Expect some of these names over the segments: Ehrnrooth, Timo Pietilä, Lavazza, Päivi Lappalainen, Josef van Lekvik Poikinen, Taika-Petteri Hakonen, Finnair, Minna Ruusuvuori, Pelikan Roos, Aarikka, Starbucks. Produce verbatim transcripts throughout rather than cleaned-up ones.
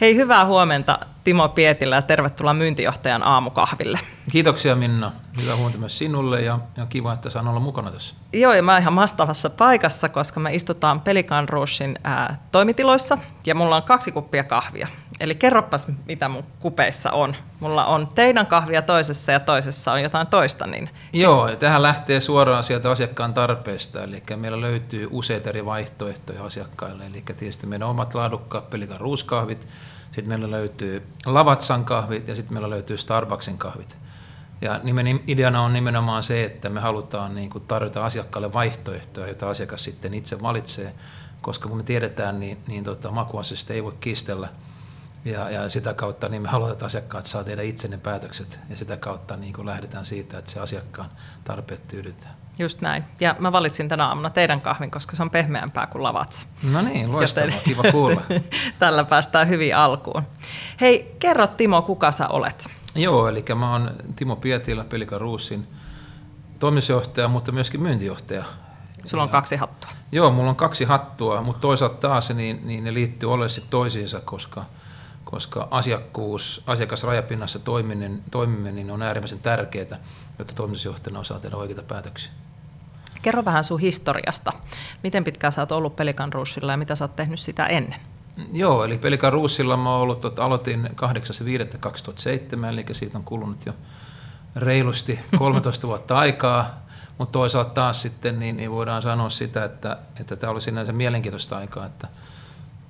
Hei, hyvää huomenta Timo Pietilä ja tervetuloa myyntijohtajan aamukahville. Kiitoksia Minna. Hyvää huomenta myös sinulle ja, ja kiva, että saan olla mukana tässä. Joo, ja mä oon ihan mahtavassa paikassa, koska me istutaan Pelikan Roosin ää, toimitiloissa ja mulla on kaksi kuppia kahvia. Eli kerropas, mitä mun kupeissa on. Mulla on teidän kahvia toisessa ja toisessa on jotain toista. Niin... Joo, ja tähän lähtee suoraan sieltä asiakkaan tarpeesta. Eli meillä löytyy useita eri vaihtoehtoja asiakkaille. Eli tietysti meidän omat laadukkaat Pelikan Roos-kahvit, sitten meillä löytyy Lavazzan kahvit ja sitten meillä löytyy Starbucksin kahvit. Ja ideana on nimenomaan se, että me halutaan niin kuin tarjota asiakkaalle vaihtoehtoja, jota asiakas sitten itse valitsee, koska kun me tiedetään, niin, niin tota, makuasiasta ei voi kiistellä. Ja, ja sitä kautta niin me halutaan, että asiakkaat saa tehdä itse ne päätökset, ja sitä kautta niin kun lähdetään siitä, että se asiakkaan tarpeet tyydytään. Just näin. Ja mä valitsin tänä aamuna teidän kahvin, koska se on pehmeämpää kuin Lavazza. No niin, loistavaa. Joten... kiva kuulla. Tällä päästään hyvin alkuun. Hei, kerro Timo, kuka sä olet? Joo, eli mä oon Timo Pietilä, Pelikan Roosin toimitusjohtaja, mutta myöskin myyntijohtaja. Sulla on ja, kaksi hattua. Joo, mulla on kaksi hattua, mutta toisaalta taas niin, niin ne liittyy oleellisesti toisiinsa, koska... koska asiakkuus, asiakasrajapinnassa toiminen, toimimme niin on äärimmäisen tärkeää, jotta toimitusjohtajana osaa tehdä oikeita päätöksiä. Kerro vähän sun historiasta. Miten pitkään sä oot ollut Pelikan Roosilla ja mitä sä oot tehnyt sitä ennen? Joo, eli Pelikan Roosilla mä oon ollut, aloitin kahdeksas viidettä kaksituhattaseitsemän, eli siitä on kulunut jo reilusti kolmetoista vuotta aikaa. Mutta toisaalta taas sitten niin, niin voidaan sanoa sitä, että että tämä oli sinänsä mielenkiintoista aikaa, että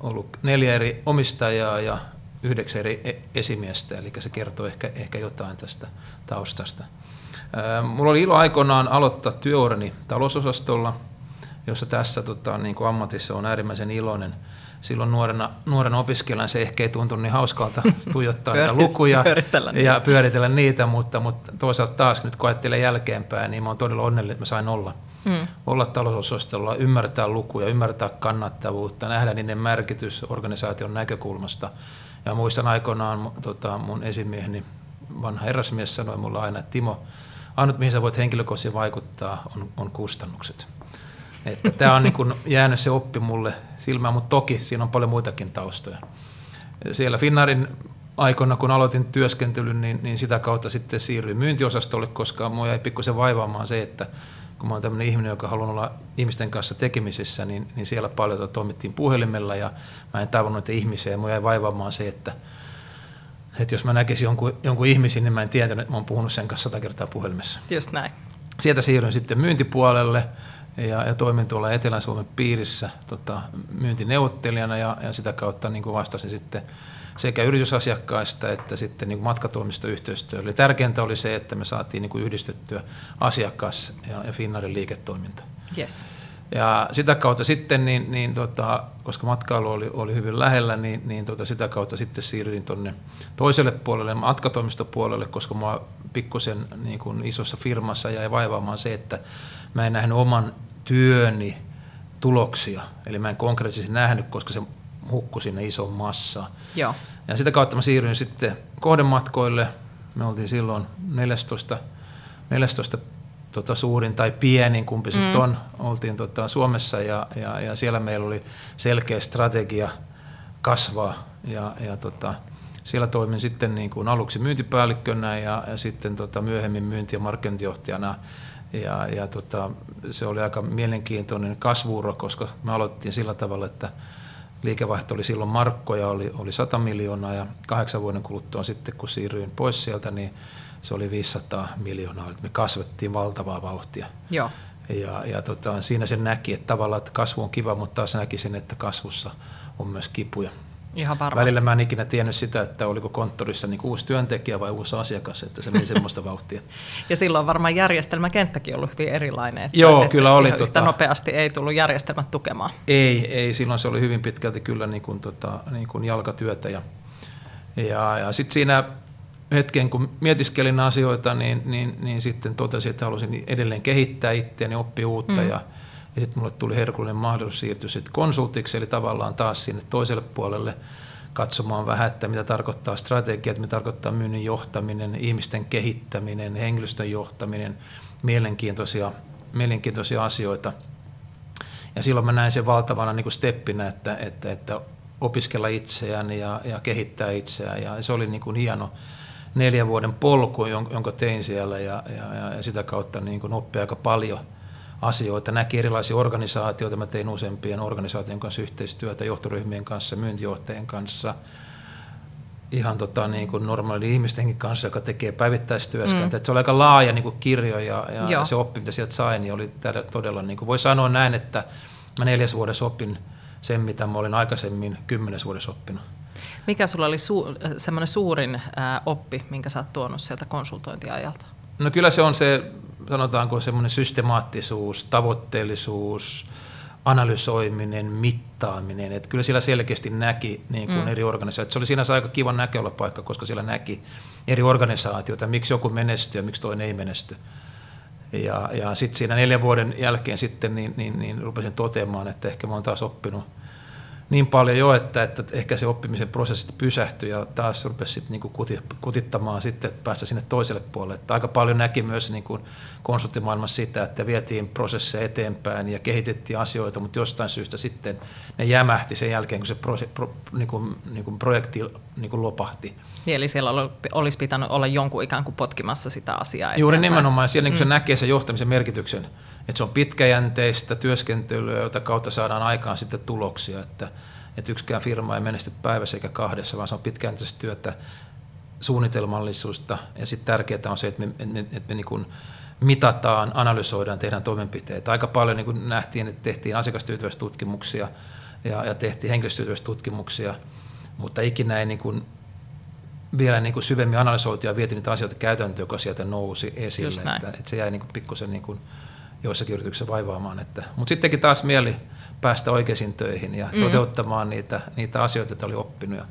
ollut neljä eri omistajaa ja yhdeksän eri esimiestä, eli se kertoo ehkä, ehkä jotain tästä taustasta. Mulla oli ilo aikoinaan aloittaa työurani talousosastolla, jossa tässä tota, niin kuin ammatissa on äärimmäisen iloinen. Silloin nuorena, nuorena opiskelijana se ehkä ei tuntunut niin hauskalta tuijottaa niitä lukuja ja pyöritellä niitä, mutta, mutta toisaalta taas nyt kun ajattelen jälkeenpäin, niin mä oon todella onnellinen, että mä sain olla. Hmm. Olla talousosastolla, ymmärtää lukuja, ymmärtää kannattavuutta, nähdä niiden merkitys organisaation näkökulmasta. Ja muistan aikoinaan tota, mun esimieheni, vanha herrasmies, sanoi mulle aina, että Timo, ainut mihin sä voit henkilökohtaisesti vaikuttaa on, on kustannukset. Että tämä on niin kun jäänyt se oppi mulle silmään, mutta toki siinä on paljon muitakin taustoja. Siellä Finnairin aikoina, kun aloitin työskentelyn, niin, niin sitä kautta sitten siirryin myyntiosastolle, koska mua ei pikkusen vaivaamaan se, että kun mä oon tämmöinen ihminen, joka haluan olla ihmisten kanssa tekemisissä, niin, niin siellä paljon toimittiin puhelimella ja mä en tavannut ihmisiä ja mua jäi vaivaamaan se, että, että jos mä näkisin jonkun, jonkun ihmisen, niin mä en tiedä, että mä oon puhunut sen kanssa sata kertaa puhelimessa. Just näin. Sieltä siirryin sitten myyntipuolelle ja, ja toimin tuolla Etelä-Suomen piirissä tota, myyntineuvottelijana ja, ja sitä kautta niin kuin vastasin sitten sekä yritysasiakkaista että sitten niin kuin matkatoimistoyhteistyö. Eli tärkeintä oli se, että me saatiin niin kuin yhdistettyä asiakas- ja Finnairin liiketoiminta. Yes. Ja sitä kautta sitten, niin, niin tota, koska matkailu oli, oli hyvin lähellä, niin, niin tota, sitä kautta sitten siirryin tuonne toiselle puolelle, matkatoimistopuolelle, koska mua pikkusen niin kuin isossa firmassa jäi vaivaamaan se, että mä en nähnyt oman työni tuloksia. Eli mä en konkreettisesti nähnyt, koska se hukkui sinne isoon massaan. Joo. Ja sitä kautta mä siirryin sitten kohdematkoille. Me oltiin silloin neljätoista, neljätoista tota suurin tai pienin, kumpi mm. sitten on. Oltiin tota Suomessa ja, ja, ja siellä meillä oli selkeä strategia kasvaa. Ja, ja tota, siellä toimin sitten niin kuin aluksi myyntipäällikkönä ja, ja sitten tota myöhemmin myynti- ja markkinointijohtajana. Ja, ja tota, se oli aika mielenkiintoinen kasvuura, koska me aloitettiin sillä tavalla, että liikevaihto oli silloin markkoja, oli, oli sata miljoonaa ja kahdeksan vuoden kuluttua sitten, kun siirryin pois sieltä, niin se oli viisisataa miljoonaa. Me kasvettiin valtavaa vauhtia. Joo. Ja, ja tota, siinä se näki, että tavallaan että kasvu on kiva, mutta taas näki sen, että kasvussa on myös kipuja. Ihan varmasti. Välillä mä en ikinä tiennyt sitä, että oliko konttorissa niin uusi työntekijä vai uusi asiakas, että se meni semmoista vauhtia. Ja silloin varmaan järjestelmäkenttäkin ollut hyvin erilainen. Että Joo, että kyllä oli. Yhtä tota... nopeasti ei tullut järjestelmät tukemaan. Ei, ei, silloin se oli hyvin pitkälti kyllä niin kuin, tota, niin kuin jalkatyötä ja, Ja, ja sitten siinä hetken, kun mietiskelin asioita, niin, niin, niin sitten totesin, että halusin edelleen kehittää itseäni, oppia uutta. Mm. Ja, ja sitten mulle tuli herkullinen mahdollisuus siirtyä sitten konsultiksi, eli tavallaan taas sinne toiselle puolelle katsomaan vähän, että mitä tarkoittaa strategia, mitä tarkoittaa myynnin johtaminen, ihmisten kehittäminen, henkilöstön johtaminen, mielenkiintoisia, mielenkiintoisia asioita. Ja silloin mä näin sen valtavana niin kuin steppinä, että, että, että opiskella itseään ja, ja kehittää itseään. Ja se oli niin kuin hieno neljän vuoden polku, jonka tein siellä, ja, ja, ja sitä kautta niin kuin oppi aika paljon asioita. Näki erilaisia organisaatioita. Mä tein useampien organisaation kanssa yhteistyötä, johtoryhmien kanssa, myyntijohtajien kanssa, ihan tota, niin kuin normaali ihmistenkin kanssa, joka tekee päivittäistyöskentelyä. Mm. Se oli aika laaja niin kuin kirjo, ja, ja se oppi, mitä sieltä sain, niin oli todella, niin kuin, voi sanoa näin, että mä neljäs vuodessa opin sen, mitä mä olin aikaisemmin kymmenes vuodessa oppinut. Mikä sulla oli su- semmoinen suurin ää, oppi, minkä sä oot tuonut sieltä konsultointiajalta? No kyllä se on se, sanotaanko semmoinen systemaattisuus, tavoitteellisuus, analysoiminen, mittaaminen. Et kyllä siellä selkeästi näki niin kuin mm. eri organisaatioita. Se oli siinä aika kiva näköalapaikka, koska siellä näki eri organisaatioita, miksi joku menestyy ja miksi toinen ei menesty. Ja, ja sitten siinä neljän vuoden jälkeen sitten niin, niin, niin rupesin toteamaan, että ehkä mä oon taas oppinut niin paljon jo, että, että ehkä se oppimisen prosessi pysähtyi, ja taas rupesi sit niinku kutittamaan sitten, että päästä sinne toiselle puolelle. Että aika paljon näki myös niinku konsulttimaailmassa sitä, että vietiin prosesseja eteenpäin ja kehitettiin asioita, mutta jostain syystä sitten ne jämähti sen jälkeen, kun se pro, pro, niinku, niinku projekti niinku lopahti. Eli siellä olisi pitänyt olla jonkun ikään kuin potkimassa sitä asiaa eteenpäin. Juuri nimenomaan. Siellä niin kun se mm. näkee sen johtamisen merkityksen, että se on pitkäjänteistä työskentelyä, jota kautta saadaan aikaan sitten tuloksia, että, että yksikään firma ei menesty päivässä eikä kahdessa, vaan se on pitkäjänteistä työtä, suunnitelmallisuutta, ja sitten tärkeää on se, että me, että me niin kuin mitataan, analysoidaan, tehdään toimenpiteitä. Aika paljon niin kuin nähtiin, että tehtiin asiakastyytyväistutkimuksia ja, ja tehtiin henkilöstyytyväistutkimuksia, mutta ikinä ei niin kuin vielä niin kuin syvemmin analysoitu ja viety niitä asioita käytäntöön, joka sieltä nousi esille. Että, että se jäi niin kuin pikkusen niin kuin joissakin yrityksissä vaivaamaan. Että, mutta sittenkin taas mieli päästä oikeisiin töihin ja mm. toteuttamaan niitä, niitä asioita, joita oli oppinut. Ja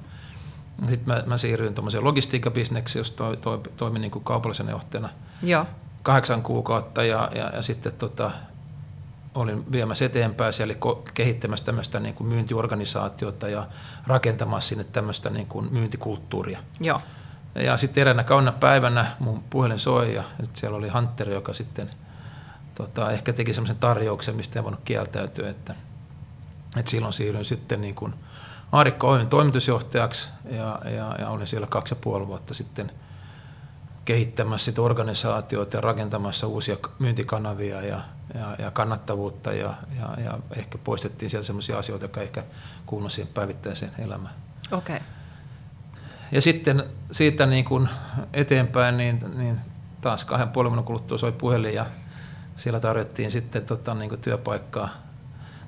sitten mä, mä siirryin tuommoiseen logistiikkabisneksiin, jossa to, to, to, toimin niin kuin kaupallisena johtajana Joo. kahdeksan kuukautta, ja, ja, ja sitten tota, olin viemässä eteenpäin, eli kehittämässä tämmöistä niin kuin myyntiorganisaatiota ja rakentamassa sinne tämmöistä niin kuin myyntikulttuuria. Joo. Ja sitten eräänä kaunina päivänä mun puhelin soi, ja siellä oli Hunteri, joka sitten tota, ehkä teki semmoisen tarjouksen, mistä en voinut kieltäytyä. Että, et silloin siirryin sitten niin kuin Aarikka Oyn toimitusjohtajaksi, ja, ja, ja olin siellä kaksi ja puoli vuotta sitten kehittämässä sitä organisaatioita ja rakentamassa uusia myyntikanavia ja, ja, ja kannattavuutta, ja, ja, ja ehkä poistettiin sieltä sellaisia asioita, jotka ehkä kuuluvat siihen päivittäiseen elämään. Okay. Ja sitten siitä niin kuin eteenpäin, niin, niin taas kahden puolen vuoden kuluttua soi puhelin, ja siellä tarjottiin sitten tota, niin kuin työpaikkaa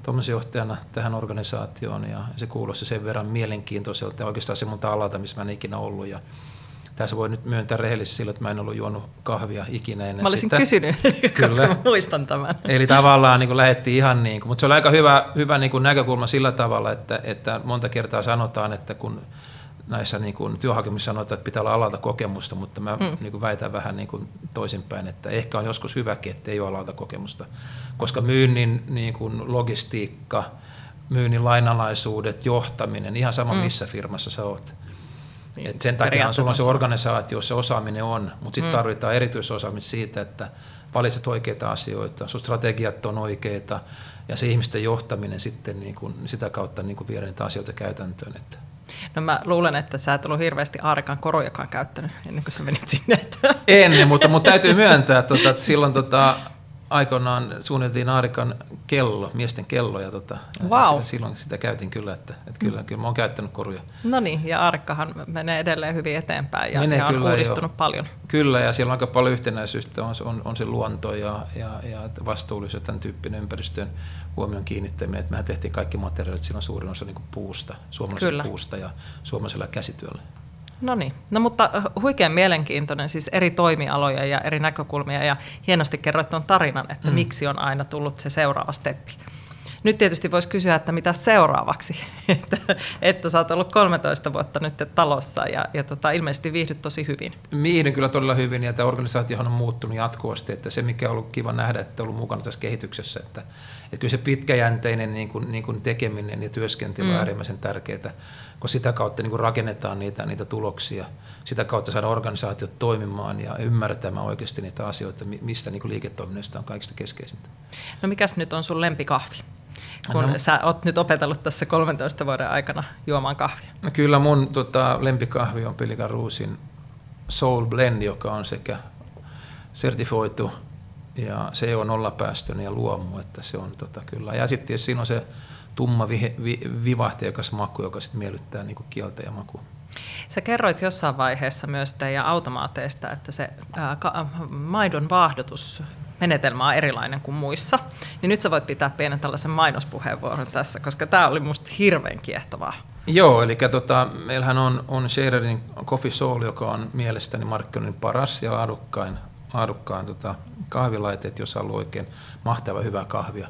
toimitusjohtajana tähän organisaatioon, ja se kuulosti sen verran mielenkiintoiselta ja oikeastaan semmoilta alalta, missä mä en ikinä ollut. Ja tässä voi nyt myöntää rehellisesti sillä, että mä en ollut juonut kahvia ikinä ennen sitä. Mä olisin sitä kysynyt, Kyllä. koska mä muistan tämän. Eli tavallaan niin kuin lähdettiin ihan niin kuin, mutta se oli aika hyvä, hyvä niin kuin näkökulma sillä tavalla, että, että monta kertaa sanotaan, että kun näissä niin kuin työhakemissa sanotaan, että pitää olla alalta kokemusta, mutta mä mm. niin kuin väitän vähän niin kuin toisinpäin, että ehkä on joskus hyväkin, että ei ole alalta kokemusta, koska myynnin niin kuin logistiikka, myynnin lainalaisuudet, johtaminen, ihan sama mm. missä firmassa sä oot. Et sen takia sulla on se organisaatio, se osaaminen on, mutta sitten mm. tarvitaan erityisosaamista siitä, että valitset oikeita asioita, sun strategiat on oikeita, ja se ihmisten johtaminen sitten niin kun, sitä kautta niin kun viedä niitä asioita käytäntöön. Että. No mä luulen, että sä et ollut hirveästi Aarikan korojakaan käyttänyt ennen kuin sä menit sinne. Ennen, mutta mun täytyy myöntää, tuota, että silloin tota, aikoinaan suunniteltiin Aarikan kello, miesten kello, ja tota, wow. silloin sitä käytin kyllä, että, että kyllä, kyllä mä oon käyttänyt koruja. No niin, ja Aarikkahan menee edelleen hyvin eteenpäin, ja, menee, ja on kyllä, uudistunut jo. paljon. Kyllä, ja siellä on aika paljon yhtenäisyyttä, on, on, on se luonto ja, ja, ja vastuullisuus ja tämän tyyppinen ympäristön huomion kiinnittäminen, että mehän tehtiin kaikki materiaalit, silloin suurin osa niin kuin puusta, suomalaisesta puusta ja suomalaisella käsityöllä. No niin, no mutta huikean mielenkiintoinen, siis eri toimialoja ja eri näkökulmia, ja hienosti kerroit tuon tarinan, että mm. miksi on aina tullut se seuraava steppi. Nyt tietysti voisi kysyä, että mitä seuraavaksi, että, että sä oot ollut kolmetoista vuotta nyt talossa ja, ja tota, ilmeisesti viihdyt tosi hyvin. Viihdyn kyllä todella hyvin ja tämä organisaatiohan on muuttunut jatkuvasti, että se mikä on ollut kiva nähdä, että on ollut mukana tässä kehityksessä, että, että kyllä se pitkäjänteinen niin kuin, niin kuin tekeminen ja työskentely on mm. äärimmäisen tärkeää, kun sitä kautta niin kuin rakennetaan niitä, niitä tuloksia, sitä kautta saadaan organisaatiot toimimaan ja ymmärtämään oikeasti niitä asioita, mistä niin kuin liiketoiminnasta on kaikista keskeisintä. No mikäs nyt on sun lempikahvi? Kun no, sä oot nyt opetellut tässä kolmentoista vuoden aikana juomaan kahvia. No kyllä mun tota, lempikahvi on Pelikan Roosin Soul Blend, joka on sekä sertifoitu ja se on nollapäästöinen ja luomu, että se on tota, kyllä. Ja sitten siinä on se tumma vi- vi- vivahteikas maku, joka sit miellyttää niinku kieltä ja makua. Sä kerroit jossain vaiheessa myös teidän automaateista, että se ää, ka- maidon vaahdotus menetelmä on erilainen kuin muissa, niin nyt sä voit pitää pienen tällaisen mainospuheenvuoron tässä, koska tämä oli musta hirveän kiehtovaa. Joo, eli tota, meillähän on, on Shared Coffee Soul, joka on mielestäni markkinoinnin paras ja laadukkain, laadukkain tota, kahvilaiteet, jos haluaa oikein mahtava hyvää kahvia.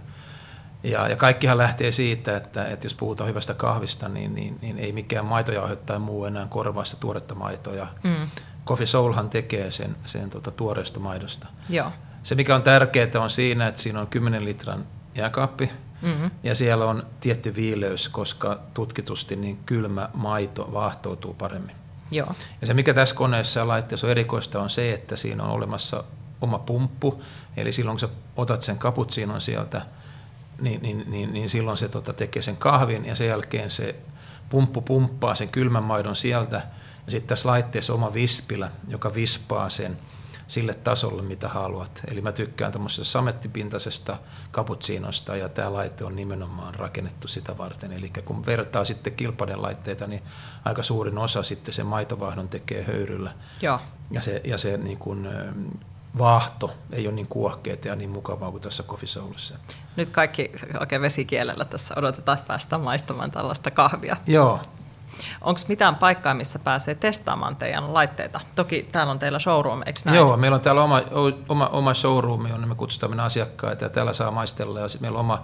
Ja, ja kaikkihan lähtee siitä, että, että jos puhutaan hyvästä kahvista, niin, niin, niin ei mikään maitojauhe tai muu enää korvaa sitä tuoretta maitoja. Mm. Coffee Soulhan tekee sen, sen tota, tuoreesta maidosta. Joo. Se, mikä on tärkeää, on siinä, että siinä on kymmenen litran jääkaappi mm-hmm. ja siellä on tietty viileys, koska tutkitusti niin kylmä maito vaahtoutuu paremmin. Joo. Ja se, mikä tässä koneessa ja laitteessa on erikoista, on se, että siinä on olemassa oma pumppu. Eli silloin, kun sä otat sen cappuccinon sieltä, niin, niin, niin, niin silloin se tota, tekee sen kahvin ja sen jälkeen se pumppu pumppaa sen kylmän maidon sieltä. Ja sitten tässä laitteessa oma vispilä, joka vispaa sen sille tasolle, mitä haluat. Eli mä tykkään tämmöisestä samettipintaisesta cappuccinosta, ja tämä laite on nimenomaan rakennettu sitä varten. Eli kun vertaa sitten kilpaiden laitteita, niin aika suurin osa sitten se maitovahdon tekee höyryllä. Joo. Ja se, ja se niin kuin, vaahto ei ole niin kuohkeeta ja niin mukavaa kuin tässä Coffee Soulissa. Nyt kaikki oikein vesikielellä tässä odotetaan, että päästään maistamaan tällaista kahvia. Joo. Onko mitään paikkaa, missä pääsee testaamaan teidän laitteita? Toki täällä on teillä showroom, eikö näin? Joo, meillä on täällä oma, oma, oma showroom, jonne me kutsutaan meidän asiakkaita ja täällä saa maistella. Ja meillä on oma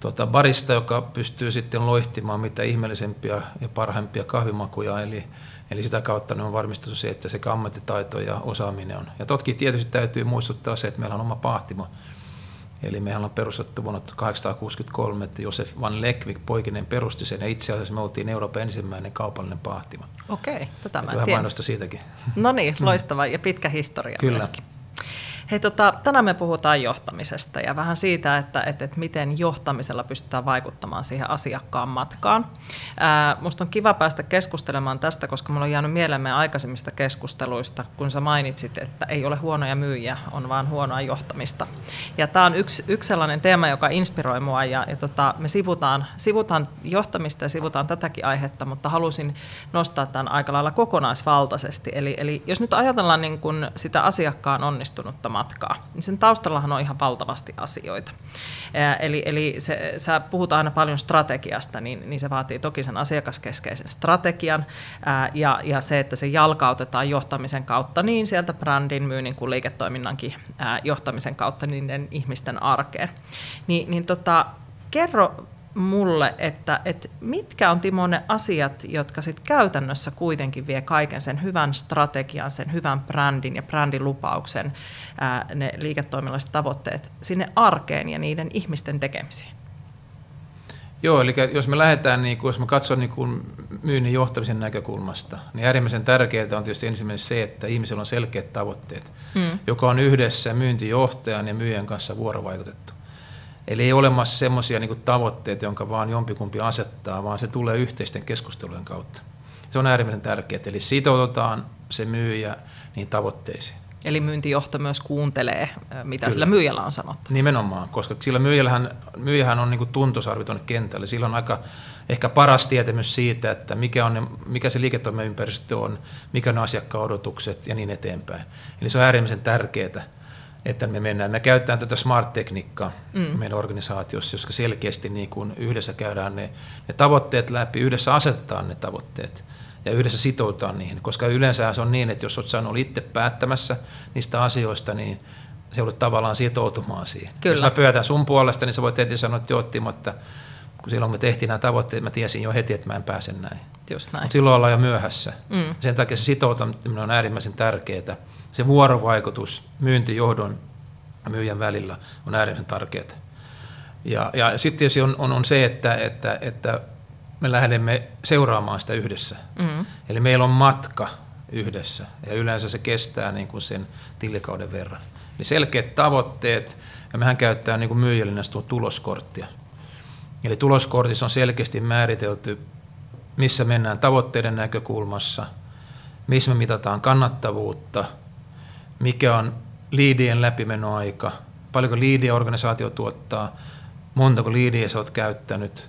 tota, barista, joka pystyy sitten loihtimaan mitä ihmeellisempiä ja parhaimpia kahvimakuja. Eli, eli sitä kautta ne on varmistettu se, että sekä ammattitaito ja osaaminen on. Ja toki tietysti täytyy muistuttaa se, että meillä on oma paahtimo. Eli mehän on perustettu vuonna tuhatkahdeksansataakuusikymmentäkolme, että Josef van Lekvik Poikinen perusti sen, ja itse asiassa me oltiin Euroopan ensimmäinen kaupallinen paahtima. Okei, tätä mä en vähän tiedä. Mainosta siitäkin. No niin, loistava ja pitkä historia kyllä myöskin. Hei, tota, tänään me puhutaan johtamisesta ja vähän siitä, että, että, että miten johtamisella pystytään vaikuttamaan siihen asiakkaan matkaan. Ää, musta on kiva päästä keskustelemaan tästä, koska mulla on jäänyt mieleen meidän aikaisemmista keskusteluista, kun sä mainitsit, että ei ole huonoja myyjiä, on vaan huonoa johtamista. Ja tää on yksi, yksi sellainen teema, joka inspiroi mua ja, ja tota, me sivutaan, sivutaan johtamista ja sivutaan tätäkin aihetta, mutta halusin nostaa tämän aika lailla kokonaisvaltaisesti. Eli, eli jos nyt ajatellaan niin kun sitä asiakkaan onnistunutta matkaa, niin sen taustallahan on ihan valtavasti asioita. Eli, eli se, sä puhut aina paljon strategiasta, niin, niin se vaatii toki sen asiakaskeskeisen strategian ää, ja, ja se, että se jalkautetaan johtamisen kautta niin sieltä brändin, myynnin kuin liiketoiminnankin ää, johtamisen kautta niiden ihmisten arkeen. Ni, niin tota, kerro mulle, että, että mitkä on, Timo, ne asiat, jotka sit käytännössä kuitenkin vie kaiken sen hyvän strategian, sen hyvän brändin ja brändilupauksen, ää, ne liiketoiminnalliset tavoitteet sinne arkeen ja niiden ihmisten tekemisiin? Joo, eli jos me lähdetään, niin kun, jos me katson niin kun myynnin johtamisen näkökulmasta, niin äärimmäisen tärkeää on tietysti ensimmäinen se, että ihmisellä on selkeät tavoitteet, mm. joka on yhdessä myyntijohtajan ja myyjän kanssa vuorovaikutettu. Eli ei ole olemassa semmoisia niin tavoitteita, jonka vaan jompikumpi asettaa, vaan se tulee yhteisten keskustelujen kautta. Se on äärimmäisen tärkeää. Eli sitoutetaan se myyjä niin tavoitteisiin. Eli myyntijohto myös kuuntelee, mitä kyllä sillä myyjällä on sanottu. Nimenomaan, koska sillä myyjällähän, myyjähän on niin tuntosarvi tuonne kentälle. Sillä on aika, ehkä paras tietämys siitä, että mikä, on ne, mikä se liiketoimiympäristö on, mikä on asiakkaan odotukset ja niin eteenpäin. Eli se on äärimmäisen tärkeää, että me mennään. Me käytetään tätä smart-tekniikkaa mm. meidän organisaatiossa, jossa selkeästi niin kun yhdessä käydään ne, ne tavoitteet läpi, yhdessä asetetaan ne tavoitteet ja yhdessä sitoutaan niihin, koska yleensä se on niin, että jos olet saanut olla itse päättämässä niistä asioista, niin se joudut tavallaan sitoutumaan siihen. Kyllä. Jos mä pyötän sun puolesta, niin sä voit heti sanoa, että joo Timo, että kun silloin me tehtiin nämä tavoitteet, mä tiesin jo heti, että mä en pääse näin. Just näin. Mut silloin ollaan jo myöhässä. Mm. Sen takia se sitoutuminen on äärimmäisen tärkeää. Se vuorovaikutus myyntijohdon ja myyjän välillä on äärimmäisen tärkeää. Ja, ja sitten tietysti on, on, on se, että, että, että me lähdemme seuraamaan sitä yhdessä. Mm. Eli meillä on matka yhdessä ja yleensä se kestää niin kuin sen tilikauden verran. Eli selkeät tavoitteet ja mehän käyttää niin kuin myyjällinen tuloskorttia. Eli tuloskortissa on selkeästi määritelty, missä mennään tavoitteiden näkökulmassa, missä me mitataan kannattavuutta, mikä on liidien läpimenoaika, paljonko liidiä organisaatio tuottaa, montako liidiä sä oot käyttänyt,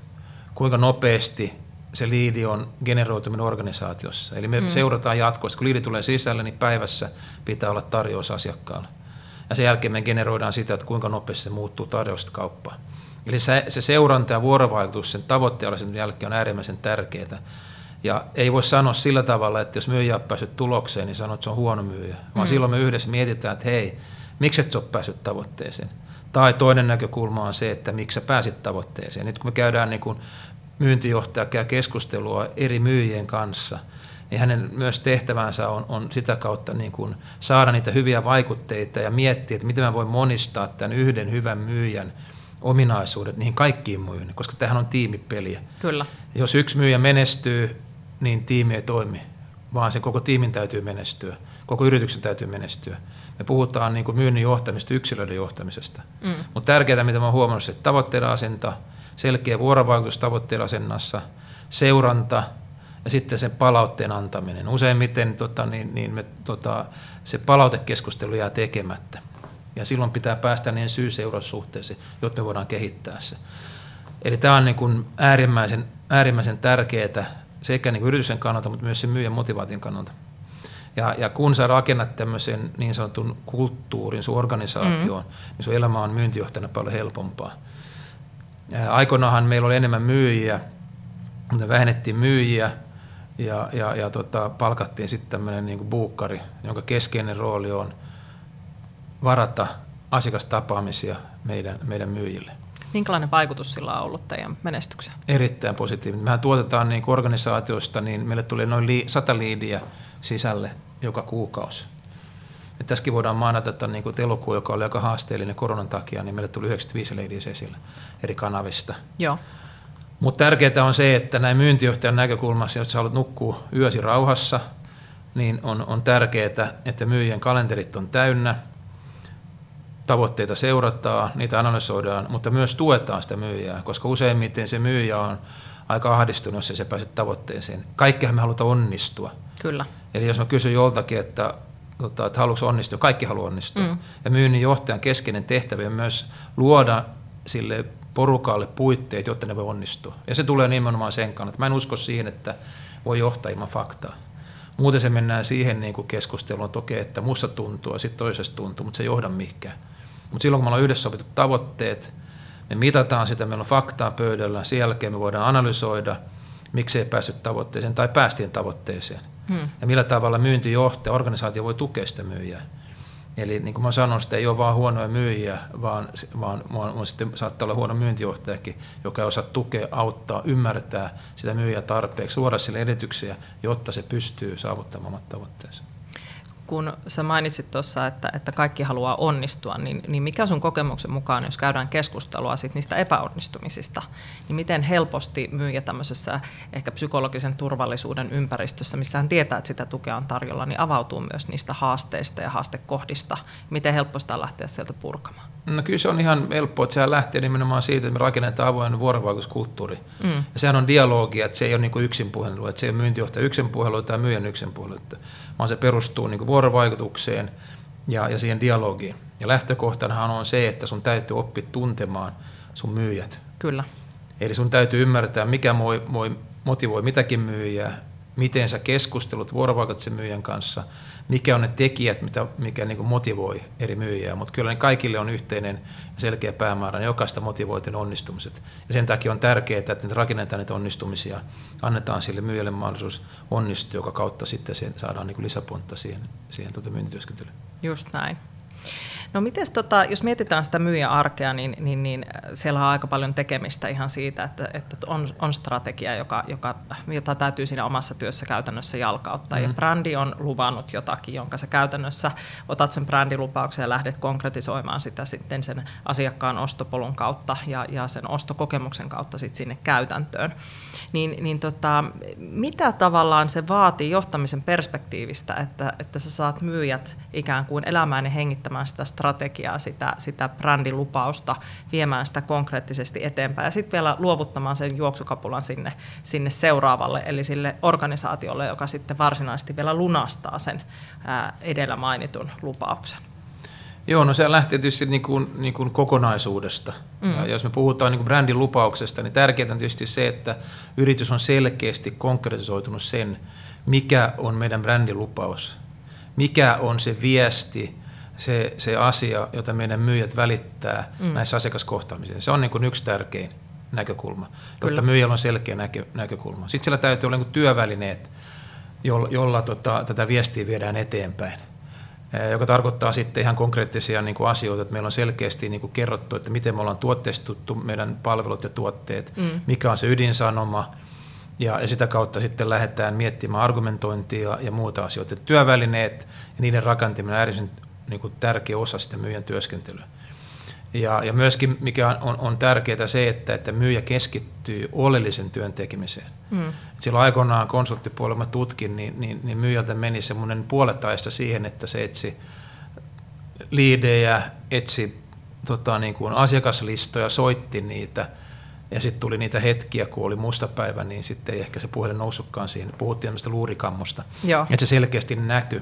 kuinka nopeasti se liidi on generoituminen organisaatiossa. Eli me mm. seurataan jatkossa, kun liidi tulee sisälle, niin päivässä pitää olla tarjous asiakkaalle. Ja sen jälkeen me generoidaan sitä, että kuinka nopeasti se muuttuu tarjousta kauppaan. Eli se, se seuranta ja vuorovaikutus sen tavoitteellisen jälkeen on äärimmäisen tärkeää. Ja ei voi sanoa sillä tavalla, että jos myyjä on päässyt tulokseen, niin sanoo, että se on huono myyjä. Vaan mm. silloin me yhdessä mietitään, että hei, miksi et sä ole päässyt tavoitteeseen? Tai toinen näkökulma on se, että miksi sä pääsit tavoitteeseen. Nyt kun me käydään niin kuin myyntijohtaja käy keskustelua eri myyjien kanssa, niin hänen myös tehtävänsä on, on sitä kautta niin kuin saada niitä hyviä vaikutteita ja miettiä, että miten mä voin monistaa tämän yhden hyvän myyjän ominaisuudet niihin kaikkiin myyjiin, koska tämähän on tiimipeliä. Kyllä. Jos yksi myyjä menestyy, niin tiimi ei toimi, vaan sen koko tiimin täytyy menestyä, koko yrityksen täytyy menestyä. Me puhutaan niin kuin myynnin johtamisesta, yksilöiden johtamisesta. Mm. Mutta tärkeää, mitä mä oon huomannut, että tavoitteiden asenta, selkeä vuorovaikutus tavoitteiden asennassa, seuranta ja sitten sen palautteen antaminen. Useimmiten tota, niin, niin me, tota, se palautekeskustelu jää tekemättä. Ja silloin pitää päästä niiden syy-seuraussuhteisiin, jotta me voidaan kehittää se. Eli tämä on niin kuin äärimmäisen, äärimmäisen tärkeää sekä niin kuin yrityksen kannalta, mutta myös sen myyjän motivaation kannalta. Ja, ja kun sä rakennat tämmöisen niin sanotun kulttuurin sun organisaatioon, mm. niin sun elämä on myyntijohtajana paljon helpompaa. Aikoinaanhan meillä oli enemmän myyjiä, mutta vähennettiin myyjiä ja, ja, ja tota, palkattiin sitten tämmöinen niin kuin buukkari, jonka keskeinen rooli on varata asiakastapaamisia meidän, meidän myyjille. Minkälainen vaikutus sillä on ollut teidän menestykseen? Erittäin positiivinen. Mehän tuotetaan niin organisaatiosta, niin meille tulee noin li- sata liidiä sisälle joka kuukausi. Ja tässäkin voidaan mainita niin kuin elokuun, joka oli aika haasteellinen koronan takia, niin meille tuli yhdeksänkymmentäviisi liidiä esille eri kanavista. Joo. Mutta tärkeää on se, että näin myyntijohtajan näkökulmassa, jos sä haluat nukkua yösi rauhassa, niin on, on tärkeää, että myyjien kalenterit on täynnä. Tavoitteita seurataan, niitä analysoidaan, mutta myös tuetaan sitä myyjää, koska useimmiten se myyjä on aika ahdistunut, jos ei se pääse tavoitteeseen. Kaikkihan me halutaan onnistua. Kyllä. Eli jos mä kysyn joltakin, että, että haluatko onnistua, kaikki haluaa onnistua. Mm. Ja myynnin johtajan keskeinen tehtävä on myös luoda sille porukalle puitteet, jotta ne voi onnistua. Ja se tulee nimenomaan sen kannalta. Mä en usko siihen, että voi johtaa ilman faktaa. Muuten se mennään siihen niin kuin keskusteluun, että okei, että musta tuntuu ja sitten toisesta tuntuu, mutta se ei johda mihinkään. Mutta silloin, kun me ollaan yhdessä sovittu tavoitteet, me mitataan sitä, meillä on faktaa pöydällä, sen jälkeen me voidaan analysoida, miksei päässyt tavoitteeseen tai päästiin tavoitteeseen. Hmm. Ja millä tavalla myyntijohtaja, organisaatio voi tukea sitä myyjää. Eli niin kuin mä sanon, sitä ei ole vaan huonoja myyjiä, vaan, vaan, vaan, vaan sitten saattaa olla huono myyntijohtajakin, joka ei osaa tukea, auttaa, ymmärtää sitä myyjää tarpeeksi, luoda sille edellytyksiä, jotta se pystyy saavuttamaan omat tavoitteensa. Kun sä mainitsit tuossa, että, että kaikki haluaa onnistua, niin, niin mikä sun kokemuksen mukaan, jos käydään keskustelua sit niistä epäonnistumisista, niin miten helposti myyjä tämmöisessä ehkä psykologisen turvallisuuden ympäristössä, missä hän tietää, että sitä tukea on tarjolla, niin avautuu myös niistä haasteista ja haastekohdista. Miten helposti lähteä sieltä purkamaan? No kyllä se on ihan helppoa, että sehän lähtee nimenomaan siitä, että me rakennetaan avoin vuorovaikutuskulttuuri. Mm. Ja sehän on dialogia, että se ei ole niin kuin yksinpuhelua, että se ei ole myyntijohtaja yksinpuhelua tai myyjän yksinpuhelua, vaan se perustuu niin kuin vuorovaikutukseen ja, ja siihen dialogiin. Ja lähtökohtanahan on se, että sun täytyy oppia tuntemaan sun myyjät. Kyllä. Eli sun täytyy ymmärtää, mikä moi, moi, motivoi mitäkin myyjää, miten sä keskustelut vuorovaikutus sen myyjän kanssa, mikä on ne tekijät, mitä, mikä niin kuin motivoi eri myyjää, mutta kyllä ne kaikille on yhteinen ja selkeä päämäärä, ne jokaista motivoivat onnistumiset. Ja sen takia on tärkeää, että ne rakennetaan niitä onnistumisia, annetaan sille myyjälle mahdollisuus onnistua, joka kautta sitten saadaan niin kuin lisäpontta siihen, siihen tuota myyntityöskentelyyn. Just näin. No mites, tota, jos mietitään sitä myyjän arkea, niin, niin, niin siellä on aika paljon tekemistä ihan siitä, että, että on, on strategia, joka, joka, jota täytyy siinä omassa työssä käytännössä jalkauttaa. Mm. Ja brändi on luvannut jotakin, jonka sä käytännössä otat sen brändilupauksen ja lähdet konkretisoimaan sitä sitten sen asiakkaan ostopolun kautta ja, ja sen ostokokemuksen kautta sit sinne käytäntöön. Niin, niin tota, mitä tavallaan se vaatii johtamisen perspektiivistä, että, että sä saat myyjät ikään kuin elämään ja hengittämään sitä strategiaa, sitä, sitä brändilupausta, viemään sitä konkreettisesti eteenpäin ja sitten vielä luovuttamaan sen juoksukapulan sinne, sinne seuraavalle, eli sille organisaatiolle, joka sitten varsinaisesti vielä lunastaa sen ää, edellä mainitun lupauksen. Joo, no se lähtee tietysti niin kuin, niin kuin kokonaisuudesta. Mm. Ja jos me puhutaan niin kuin brändin lupauksesta, niin tärkeää on tietysti se, että yritys on selkeästi konkretisoitunut sen, mikä on meidän brändilupaus, mikä on se viesti, se, se asia, jota meidän myyjät välittää mm. näissä asiakaskohtaamisissa. Se on niin kuin yksi tärkein näkökulma, jotta myyjällä on selkeä näkö, näkökulma. Sitten siellä täytyy olla niin kuin työvälineet, jolla, jolla tota, tätä viestiä viedään eteenpäin, joka tarkoittaa sitten ihan konkreettisia niin kuin asioita, että meillä on selkeästi niin kuin kerrottu, että miten me ollaan tuotteistuttu meidän palvelut ja tuotteet, mm. mikä on se ydinsanoma, ja sitä kautta sitten lähdetään miettimään argumentointia ja muuta asioita. Työvälineet ja niiden rakentaminen on äärimmäisen niin kuin tärkeä osa sitä myyjän työskentelyä. Ja, ja myöskin mikä on, on tärkeää se, että, että myyjä keskittyy oleellisen työn tekemiseen. Mm. Silloin aikoinaan konsulttipuolella mä tutkin, niin, niin, niin myyjältä meni semmoinen puoletaista siihen, että se etsi liidejä, etsi tota, niin kuin asiakaslistoja, soitti niitä. Ja sitten tuli niitä hetkiä, kun oli mustapäivä, niin sitten ei ehkä se puhelin noussutkaan siihen. Puhuttiin tämmöistä luurikammosta, että se selkeästi näkyi.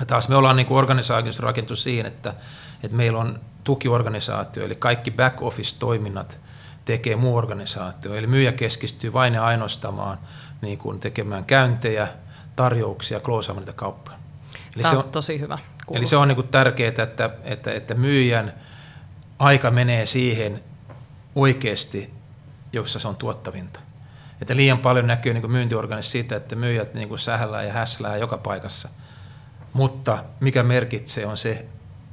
Ja taas me ollaan niin kuin organisaatiossa rakentu siihen, että, että meillä on tukiorganisaatio, eli kaikki back-office-toiminnat tekee muu organisaatio. Eli myyjä keskistyy vain ja ainoastaan niin kuin tekemään käyntejä, tarjouksia, kloosaamaan niitä kauppaa. Eli Tämä se on, on tosi hyvä. Kuuluu. Eli se on niin kuin tärkeää, että, että, että myyjän aika menee siihen oikeasti, jossa se on tuottavinta. Että liian paljon näkyy niin kuin myyntiorganissa siitä, että myyjät niin kuin sähällään ja häslällään joka paikassa. Mutta mikä merkitsee on se,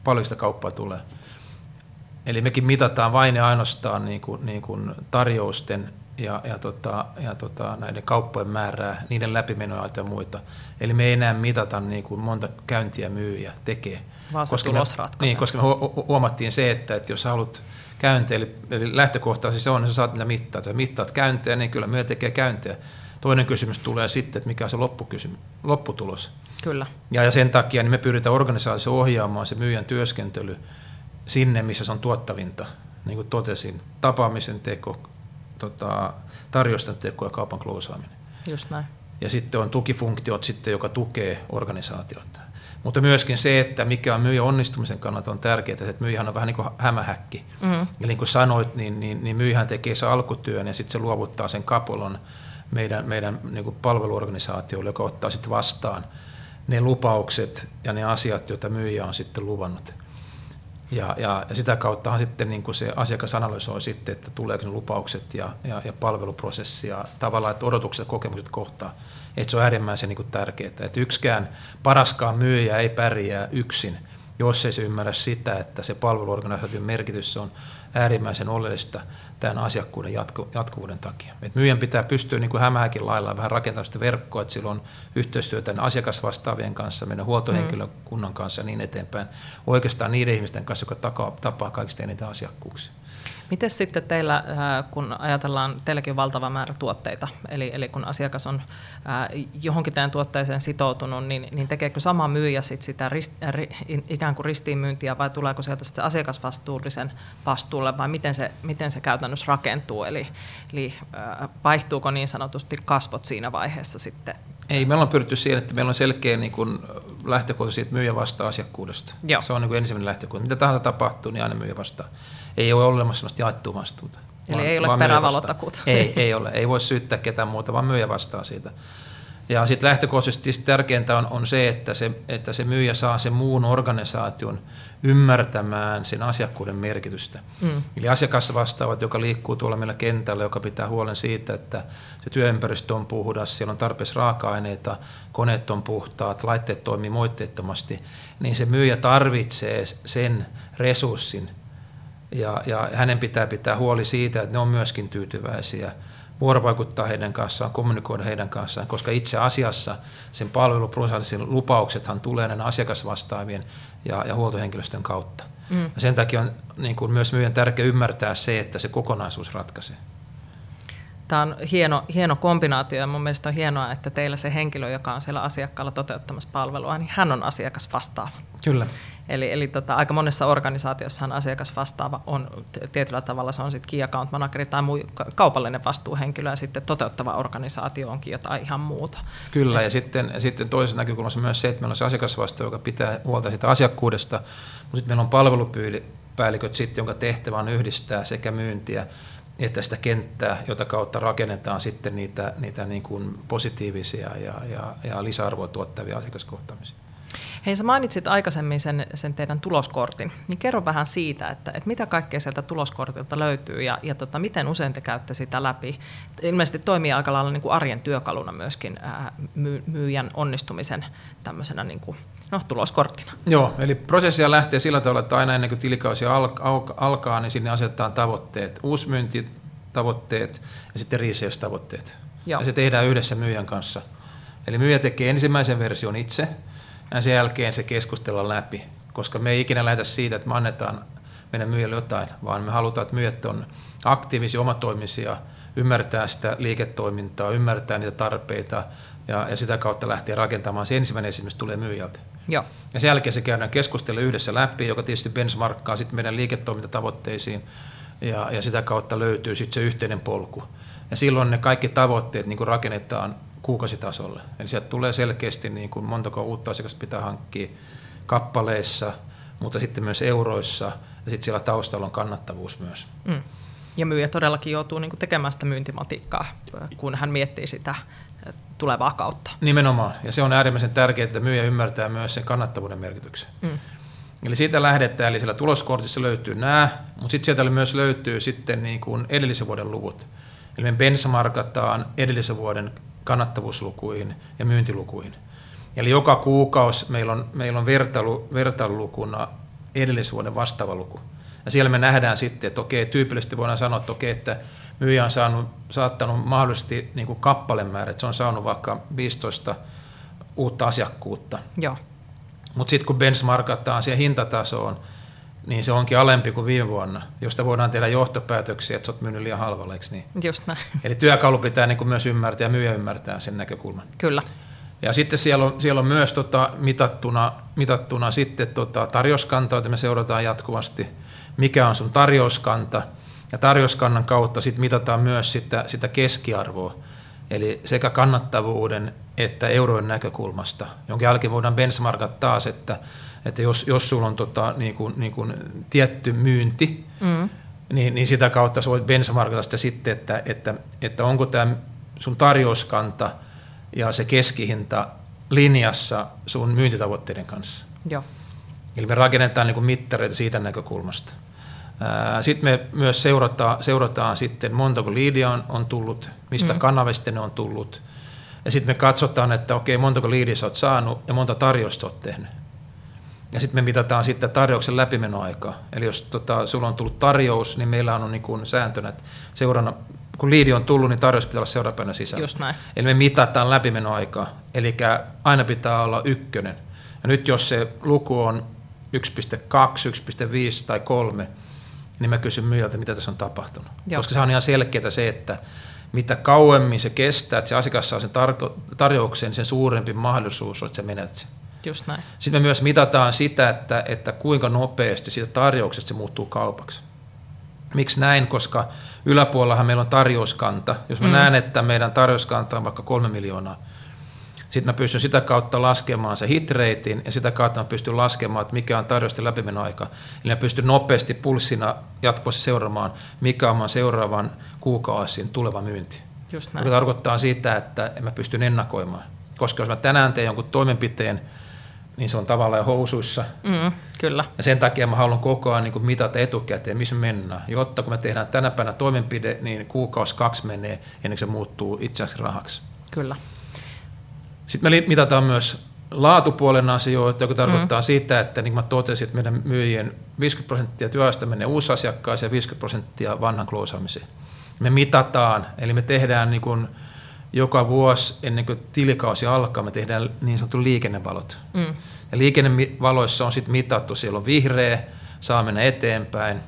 paljon sitä kauppaa tulee. Eli mekin mitataan vain ja ainoastaan niin kuin, niin kuin tarjousten ja, ja, tota, ja tota, näiden kauppojen määrää, niiden läpimenoja ja muita. Eli me ei enää mitata niin kuin monta käyntiä myyjä tekee. Vaan se tulos ratkaisee. Niin, koska me huomattiin se, että, että jos haluat käyntiä, eli, eli lähtökohtaisesti se on, niin sä saat mitä mittaa. Jos mittaat käyntiä, niin kyllä myyjä tekee käyntiä. Toinen kysymys tulee sitten, että mikä on se loppukysymys, lopputulos. Kyllä. Ja, ja sen takia niin me pyritään organisaatiossa ohjaamaan se myyjän työskentely sinne, missä se on tuottavinta. Niin kuin totesin, tapaamisen teko, tota, tarjousten teko ja kaupan kloosaaminen. Just näin. Ja sitten on tukifunktiot, sitten, joka tukee organisaatiota. Mutta myöskin se, että mikä on myyjän onnistumisen kannalta on tärkeää, että myyjähän on vähän niin kuin hämähäkki. Mm. Eli niin kuin sanoit, niin, niin, niin myyjähän tekee se alkutyön ja sitten se luovuttaa sen kapulon meidän, meidän niin kuin palveluorganisaatiolle, joka ottaa sitten vastaan ne lupaukset ja ne asiat, joita myyjä on sitten luvannut. Ja, ja, ja sitä kauttahan sitten niin kuin se asiakas analysoi sitten, että tuleeko ne lupaukset ja, ja, ja palveluprosessi ja tavallaan, että odotukset ja kokemukset kohtaa. Että se on äärimmäisen niin kuin tärkeää. Että yksikään paraskaan myyjä ei pärjää yksin, jos ei se ymmärrä sitä, että se palveluorganisaation merkitys on äärimmäisen oleellista tämän asiakkuuden jatku, jatkuvuuden takia. Et myyjän pitää pystyä niin kuin hämähäkin lailla vähän rakentamaan sitä verkkoa, että sillä on yhteistyötä asiakasvastaavien kanssa, meidän huoltohenkilökunnan kanssa ja niin eteenpäin. Oikeastaan niiden ihmisten kanssa, jotka takaa, tapaa kaikista eniten asiakkuuksia. Miten sitten teillä, kun ajatellaan, teilläkin on valtava määrä tuotteita, eli, eli kun asiakas on johonkin teidän tuotteeseen sitoutunut, niin, niin tekeekö sama myyjä sit sitä rist, ri, ikään kuin ristiinmyyntiä vai tuleeko sieltä sitten asiakasvastuullisen vastuulle vai miten se, miten se käytännössä rakentuu, eli, eli vaihtuuko niin sanotusti kasvot siinä vaiheessa sitten? Ei, meillä on pyritty siihen, että meillä on selkeä niin kuin lähtökohta siitä, että myyjä vastaa asiakkuudesta. Joo. Se on niin kuin ensimmäinen lähtökohta. Mitä tahansa tapahtuu, niin aina myyjä vastaa. Ei ole olemassa sellaista jaettua vastuuta. Eli vaan, ei ole perävalotakuuta. Ei, ei ole. Ei voi syyttää ketään muuta, vaan myyjä vastaa siitä. Ja sitten lähtökohtaisesti tärkeintä on, on se, että se, että se myyjä saa sen muun organisaation ymmärtämään sen asiakkuuden merkitystä. Mm. Eli asiakasvastaavat, joka liikkuu tuolla meillä kentällä, joka pitää huolen siitä, että se työympäristö on puhdas, siellä on tarpeeksi raaka-aineita, koneet on puhtaat, laitteet toimii moitteettomasti, niin se myyjä tarvitsee sen resurssin ja, ja hänen pitää pitää huoli siitä, että ne on myöskin tyytyväisiä. Vuorovaikuttaa heidän kanssaan, kommunikoida heidän kanssaan, koska itse asiassa sen palveluprosessin lupauksethan tulee näiden asiakasvastaavien ja, ja huoltohenkilöstön kautta. Mm. Ja sen takia on niin kuin myös myyjän tärkeää ymmärtää se, että se kokonaisuus ratkaisee. Tämä on hieno, hieno kombinaatio ja mun mielestä on hienoa, että teillä se henkilö, joka on siellä asiakkaalla toteuttamassa palvelua, niin hän on asiakasvastaava. Kyllä. Eli, eli tota, aika monessa organisaatiossahan asiakasvastaava on tietyllä tavalla, se on sitten key account manageri tai muu kaupallinen vastuuhenkilö, ja sitten toteuttava organisaatio onkin jotain ihan muuta. Kyllä, ja sitten, ja sitten toisessa näkökulmassa myös se, että meillä on se asiakasvastaava, joka pitää huolta siitä asiakkuudesta, mutta sitten meillä on palvelupäälliköt sitten, jonka tehtävä on yhdistää sekä myyntiä että sitä kenttää, jota kautta rakennetaan sitten niitä, niitä niin kuin positiivisia ja, ja, ja lisäarvoa tuottavia asiakaskohtaamisia. Hei, sä mainitsit aikaisemmin sen, sen teidän tuloskortin, niin kerro vähän siitä, että, että mitä kaikkea sieltä tuloskortilta löytyy ja, ja tota, miten usein te käytte sitä läpi. Ilmeisesti toimii aika lailla niin kuin arjen työkaluna myöskin ää, myy- myyjän onnistumisen tämmöisenä niin kuin, no, tuloskorttina. Joo, eli prosessia lähtee sillä tavalla, että aina ennen kuin tilikausi alkaa, niin sinne asetetaan tavoitteet, uusmyyntitavoitteet ja sitten research-tavoitteet. Joo. Ja se tehdään yhdessä myyjän kanssa. Eli myyjä tekee ensimmäisen version itse. Ja sen jälkeen se keskustellaan läpi, koska me ei ikinä lähdetä siitä, että me annetaan meidän myyjälle jotain, vaan me halutaan, että myyjät on aktiivisia, omatoimisia, ymmärtää sitä liiketoimintaa, ymmärtää niitä tarpeita ja, ja sitä kautta lähtee rakentamaan. Se ensimmäinen esimerkiksi tulee myyjältä. Joo. Ja sen jälkeen se käydään keskustella yhdessä läpi, joka tietysti benchmarkkaa sitten meidän liiketoimintatavoitteisiin ja, ja sitä kautta löytyy sitten se yhteinen polku. Ja silloin ne kaikki tavoitteet niin kuin rakennetaan kuukausitasolle. Eli sieltä tulee selkeästi niin kuin montako uutta asiakasta pitää hankkia kappaleissa, mutta sitten myös euroissa ja sitten siellä taustalla on kannattavuus myös. Mm. Ja myyjä todellakin joutuu niin kuin tekemään sitä myyntimatiikkaa, kun hän miettii sitä tulevaa kautta. Nimenomaan. Ja se on äärimmäisen tärkeää, että myyjä ymmärtää myös sen kannattavuuden merkityksen. Mm. Eli siitä lähdetään, eli siellä tuloskortissa löytyy nämä, mutta sitten sieltä myös löytyy sitten niin kuin edellisen vuoden luvut. Eli me benchmarkataan edellisen vuoden kannattavuuslukuihin ja myyntilukuihin. Eli joka kuukausi meillä on, meillä on vertailu, vertailulukuna edellisvuoden vastaava luku. Ja siellä me nähdään sitten, että okei, tyypillisesti voidaan sanoa, että okei, että myyjä on saanut, saattanut mahdollisesti niin kuin kappalemäärä, että se on saanut vaikka viisitoista uutta asiakkuutta. Mutta sitten kun benchmarkataan siihen hintatasoon, niin se onkin alempi kuin viime vuonna, josta voidaan tehdä johtopäätöksiä, että sä oot myynyt liian halvalla, eikö niin? Just näin. Eli työkalu pitää niin kuin myös ymmärtää ja myyjä ymmärtää sen näkökulman. Kyllä. Ja sitten siellä on, siellä on myös tota mitattuna, mitattuna sitten tota tarjouskantaa, että me seurataan jatkuvasti, mikä on sun tarjouskanta. Ja tarjouskannan kautta sit mitataan myös sitä, sitä keskiarvoa, eli sekä kannattavuuden että eurojen näkökulmasta, jonka jälkeen voidaan benchmarkata taas, että Että jos, jos sulla on tota, niin kuin, niin kuin tietty myynti, mm. niin, niin sitä kautta sä voit benchmarkata sitä sitten, että, että, että onko tämä sun tarjouskanta ja se keskihinta linjassa sun myyntitavoitteiden kanssa. Joo. Eli me rakennetaan niin kuin mittareita siitä näkökulmasta. Sitten me myös seurataan, seurataan sitten montako liidia on, on tullut, mistä mm. kanavista ne on tullut. Ja sitten me katsotaan, että okei, montako liidia sä oot saanut ja monta tarjousta sä oot tehnyt. Ja sitten me mitataan sitten tarjouksen läpimenoaikaa. Eli jos tota, sulla on tullut tarjous, niin meillä on niin kuin sääntönä, että seurana, kun liidi on tullut, niin tarjous pitää olla seurapäivänä sisällä. Just näin. Eli me mitataan läpimenoaikaa. Eli aina pitää olla ykkönen. Ja nyt jos se luku on yksi pilkku kaksi, yksi pilkku viisi tai kolme, niin mä kysyn myyjältä, mitä tässä on tapahtunut. Joo. Koska se on ihan selkeää se, että mitä kauemmin se kestää, että se asiakas saa sen tarko- tarjouksen, sen suurempi mahdollisuus on, että sä menetät sen. Just näin. Sitten me myös mitataan sitä, että, että kuinka nopeasti siitä tarjouksesta se muuttuu kaupaksi. Miksi näin? Koska yläpuolellahan meillä on tarjouskanta. Jos mä mm. näen, että meidän tarjouskanta on vaikka kolme miljoonaa, sitten mä pystyn sitä kautta laskemaan se hit ratein ja sitä kautta mä pystyn laskemaan, että mikä on tarjousten läpimenoaika. Eli mä pystyn nopeasti pulssina jatkuvasti seuraamaan, mikä on seuraavan kuukausin tuleva myynti. Just näin. Joka tarkoittaa sitä, että mä pystyn ennakoimaan. Koska jos mä tänään teen jonkun toimenpiteen, niin se on tavallaan housuissa. Mm, kyllä. Ja sen takia mä haluan koko ajan niin mitata etukäteen, missä mennään. Jotta kun me tehdään tänä päivänä toimenpide, niin kuukausi kaksi menee ennen kuin se muuttuu itseäksi rahaksi. Kyllä. Sitten me mitataan myös laatupuolen asioita, joka tarkoittaa mm. sitä, että niin kuin mä totesin, että meidän myyjien viisikymmentä prosenttia työajasta menee uusasiakkaisiin ja viisikymmentä prosenttia vanhan kloosaamiseen. Me mitataan, eli me tehdään niin kuin joka vuosi ennen kuin tilikausi alkaa, me tehdään niin sanottu liikennevalot. Mm. Ja liikennevaloissa on sitten mitattu, siellä on vihreä, saa mennä eteenpäin.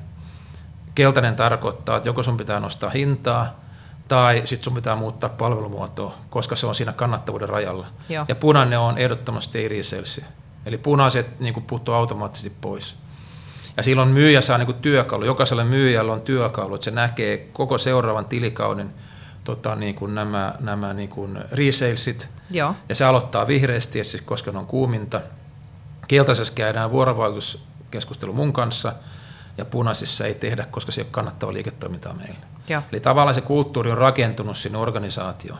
Keltainen tarkoittaa, että joko sun pitää nostaa hintaa, tai sitten sun pitää muuttaa palvelumuotoa, koska se on siinä kannattavuuden rajalla. Joo. Ja punainen on ehdottomasti ei resellsi. Eli punaiset niin putoaa automaattisesti pois. Ja silloin myyjä saa niin työkalu. Jokaisella myyjällä on työkalu, että se näkee koko seuraavan tilikauden tota, niin kuin nämä, nämä niin kuin resalesit. Joo. Ja se aloittaa vihreästi, koska ne on kuuminta. Keltaisessa käydään vuorovaikutuskeskustelu mun kanssa, ja punaisissa ei tehdä, koska se ei ole kannattava liiketoimintaa meille. Joo. Eli tavallaan se kulttuuri on rakentunut sinne organisaatioon,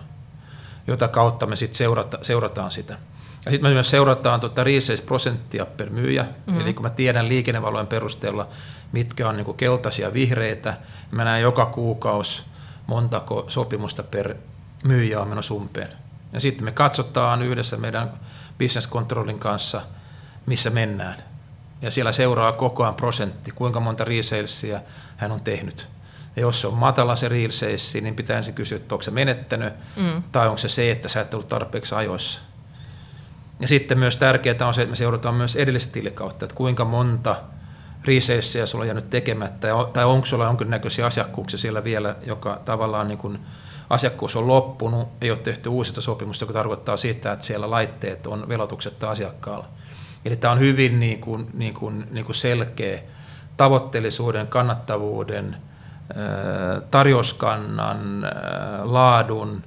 jota kautta me sitten seurata, seurataan sitä. Ja sitten me myös seurataan tuota viisikymmentä prosenttia per myyjä, mm-hmm. eli kun mä tiedän liikennevalojen perusteella, mitkä on niinku keltaisia ja vihreitä, mä näen joka kuukausi montako sopimusta per myyjä on menossa umpeen. Ja sitten me katsotaan yhdessä meidän business controlin kanssa, missä mennään. Ja siellä seuraa koko ajan prosentti, kuinka monta resalesia hän on tehnyt. Ja jos se on matala se reselsi, niin pitää ensin kysyä, että onko se menettänyt, mm. tai onko se se, että sä et ollut tarpeeksi ajoissa. Ja sitten myös tärkeää on se, että me seurataan myös edellistä tilikautta, että kuinka monta reselsiä sulla on jäänyt tekemättä, tai onko sulla jonkinnäköisiä asiakkuuksia siellä vielä, joka tavallaan niin kun asiakkuus on loppunut, ei ole tehty uusista sopimusta, joka tarkoittaa sitä, että siellä laitteet on velotuksetta asiakkaalla. Eli tämä on hyvin niin kuin, niin kuin, niin kuin selkeä tavoitteellisuuden, kannattavuuden, tarjouskannan, laadun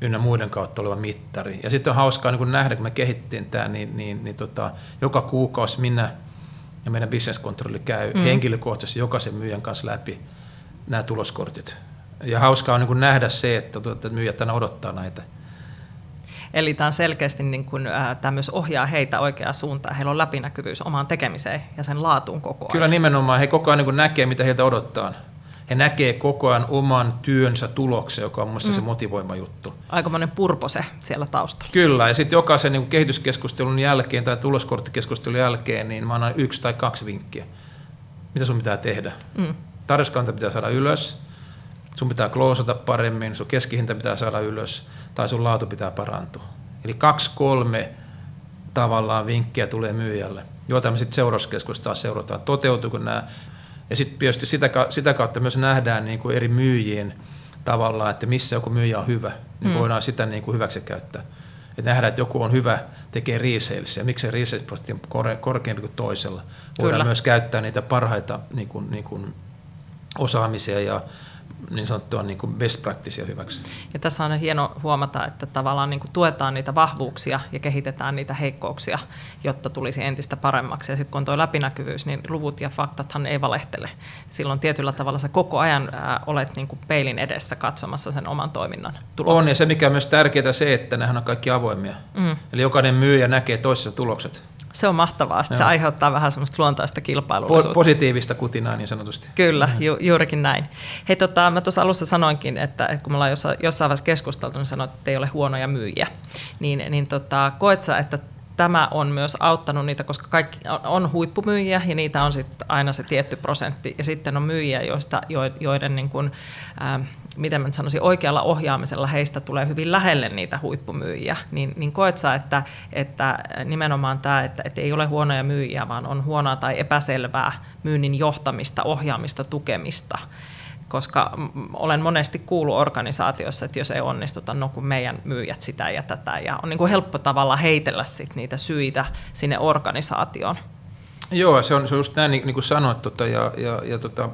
ynnä muiden kautta oleva mittari. Ja sitten on hauskaa niin kun nähdä, kun me kehittiin tämä, niin, niin, niin tota, joka kuukausi minä ja meidän bisneskontrolli käy mm. henkilökohtaisesti jokaisen myyjän kanssa läpi nämä tuloskortit. Ja hauskaa on niin kun nähdä se, että, että myyjät aina odottaa näitä. Eli tämä on selkeästi niin kuin, äh, tämä myös ohjaa heitä oikeaan suuntaan. Heillä on läpinäkyvyys omaan tekemiseen ja sen laatuun koko ajan. Kyllä nimenomaan. He koko ajan niin kun näkee, mitä heiltä odottaa. He näkee koko ajan oman työnsä tuloksen, joka on mun mielestä mm. se motivoima juttu. Aikamoinen purpo se siellä taustalla. Kyllä, ja sitten jokaisen niin kehityskeskustelun jälkeen tai tuloskorttikeskustelun jälkeen, niin mä annan yksi tai kaksi vinkkiä. Mitä sun pitää tehdä? Mm. Tarjouskanta pitää saada ylös, sun pitää kloosata paremmin, sun keskihinta pitää saada ylös, tai sun laatu pitää parantua. Eli kaksi, kolme tavallaan vinkkiä tulee myyjälle, joita me sitten seurauskeskusta seurataan, toteutuuko nämä. Ja sitten sitä, sitä kautta myös nähdään niin kuin eri myyjien tavallaan, että missä joku myyjä on hyvä, niin mm. voidaan sitä niin kuin hyväksi käyttää. Et nähdään, että joku on hyvä, tekee resalesia, miksi se resale-prosentti on korkeampi kuin toisella. Voidaan Kyllä. myös käyttää niitä parhaita niin kuin, niin kuin osaamisia ja niin sanottua niin kuin best practicea hyväksi. Ja tässä on hieno huomata, että tavallaan niin kuin tuetaan niitä vahvuuksia ja kehitetään niitä heikkouksia, jotta tulisi entistä paremmaksi. Ja sitten kun on tuo läpinäkyvyys, niin luvut ja faktathan ei valehtele. Silloin tietyllä tavalla sä koko ajan ää, olet niin kuin peilin edessä katsomassa sen oman toiminnan tuloksia. On, ja se mikä on myös tärkeää se, että nehän on kaikki avoimia. Mm. Eli jokainen myyjä näkee toisessa tulokset. Se on mahtavaa. Se aiheuttaa vähän semmoista luontaista kilpailullisuutta. Positiivista kutinaa niin sanotusti. Kyllä, ju- juurikin näin. Hei, tota, mä tuossa alussa sanoinkin, että, että kun me ollaan jossain, jossain vaiheessa keskusteltu, niin sanoit, että ei ole huonoja myyjiä. Niin, niin tota, koet sä, että tämä on myös auttanut niitä, koska kaikki on huippumyyjiä ja niitä on sit aina se tietty prosentti. Ja sitten on myyjiä, joista, joiden niin kun, äh, miten mä nyt sanoisin, oikealla ohjaamisella heistä tulee hyvin lähelle niitä huippumyyjiä. Niin, niin koet sä, että, että nimenomaan tämä, että, että ei ole huonoja myyjiä, vaan on huonoa tai epäselvää myynnin johtamista, ohjaamista, tukemista. Koska olen monesti kuullut organisaatiossa, että jos ei onnistuta, no kun meidän myyjät sitä ja tätä. Ja on niin kuin helppo tavalla heitellä sit niitä syitä sinne organisaatioon. Joo, se on, se on just näin, niin kuin sanoit, tota, ja, ja, ja tota,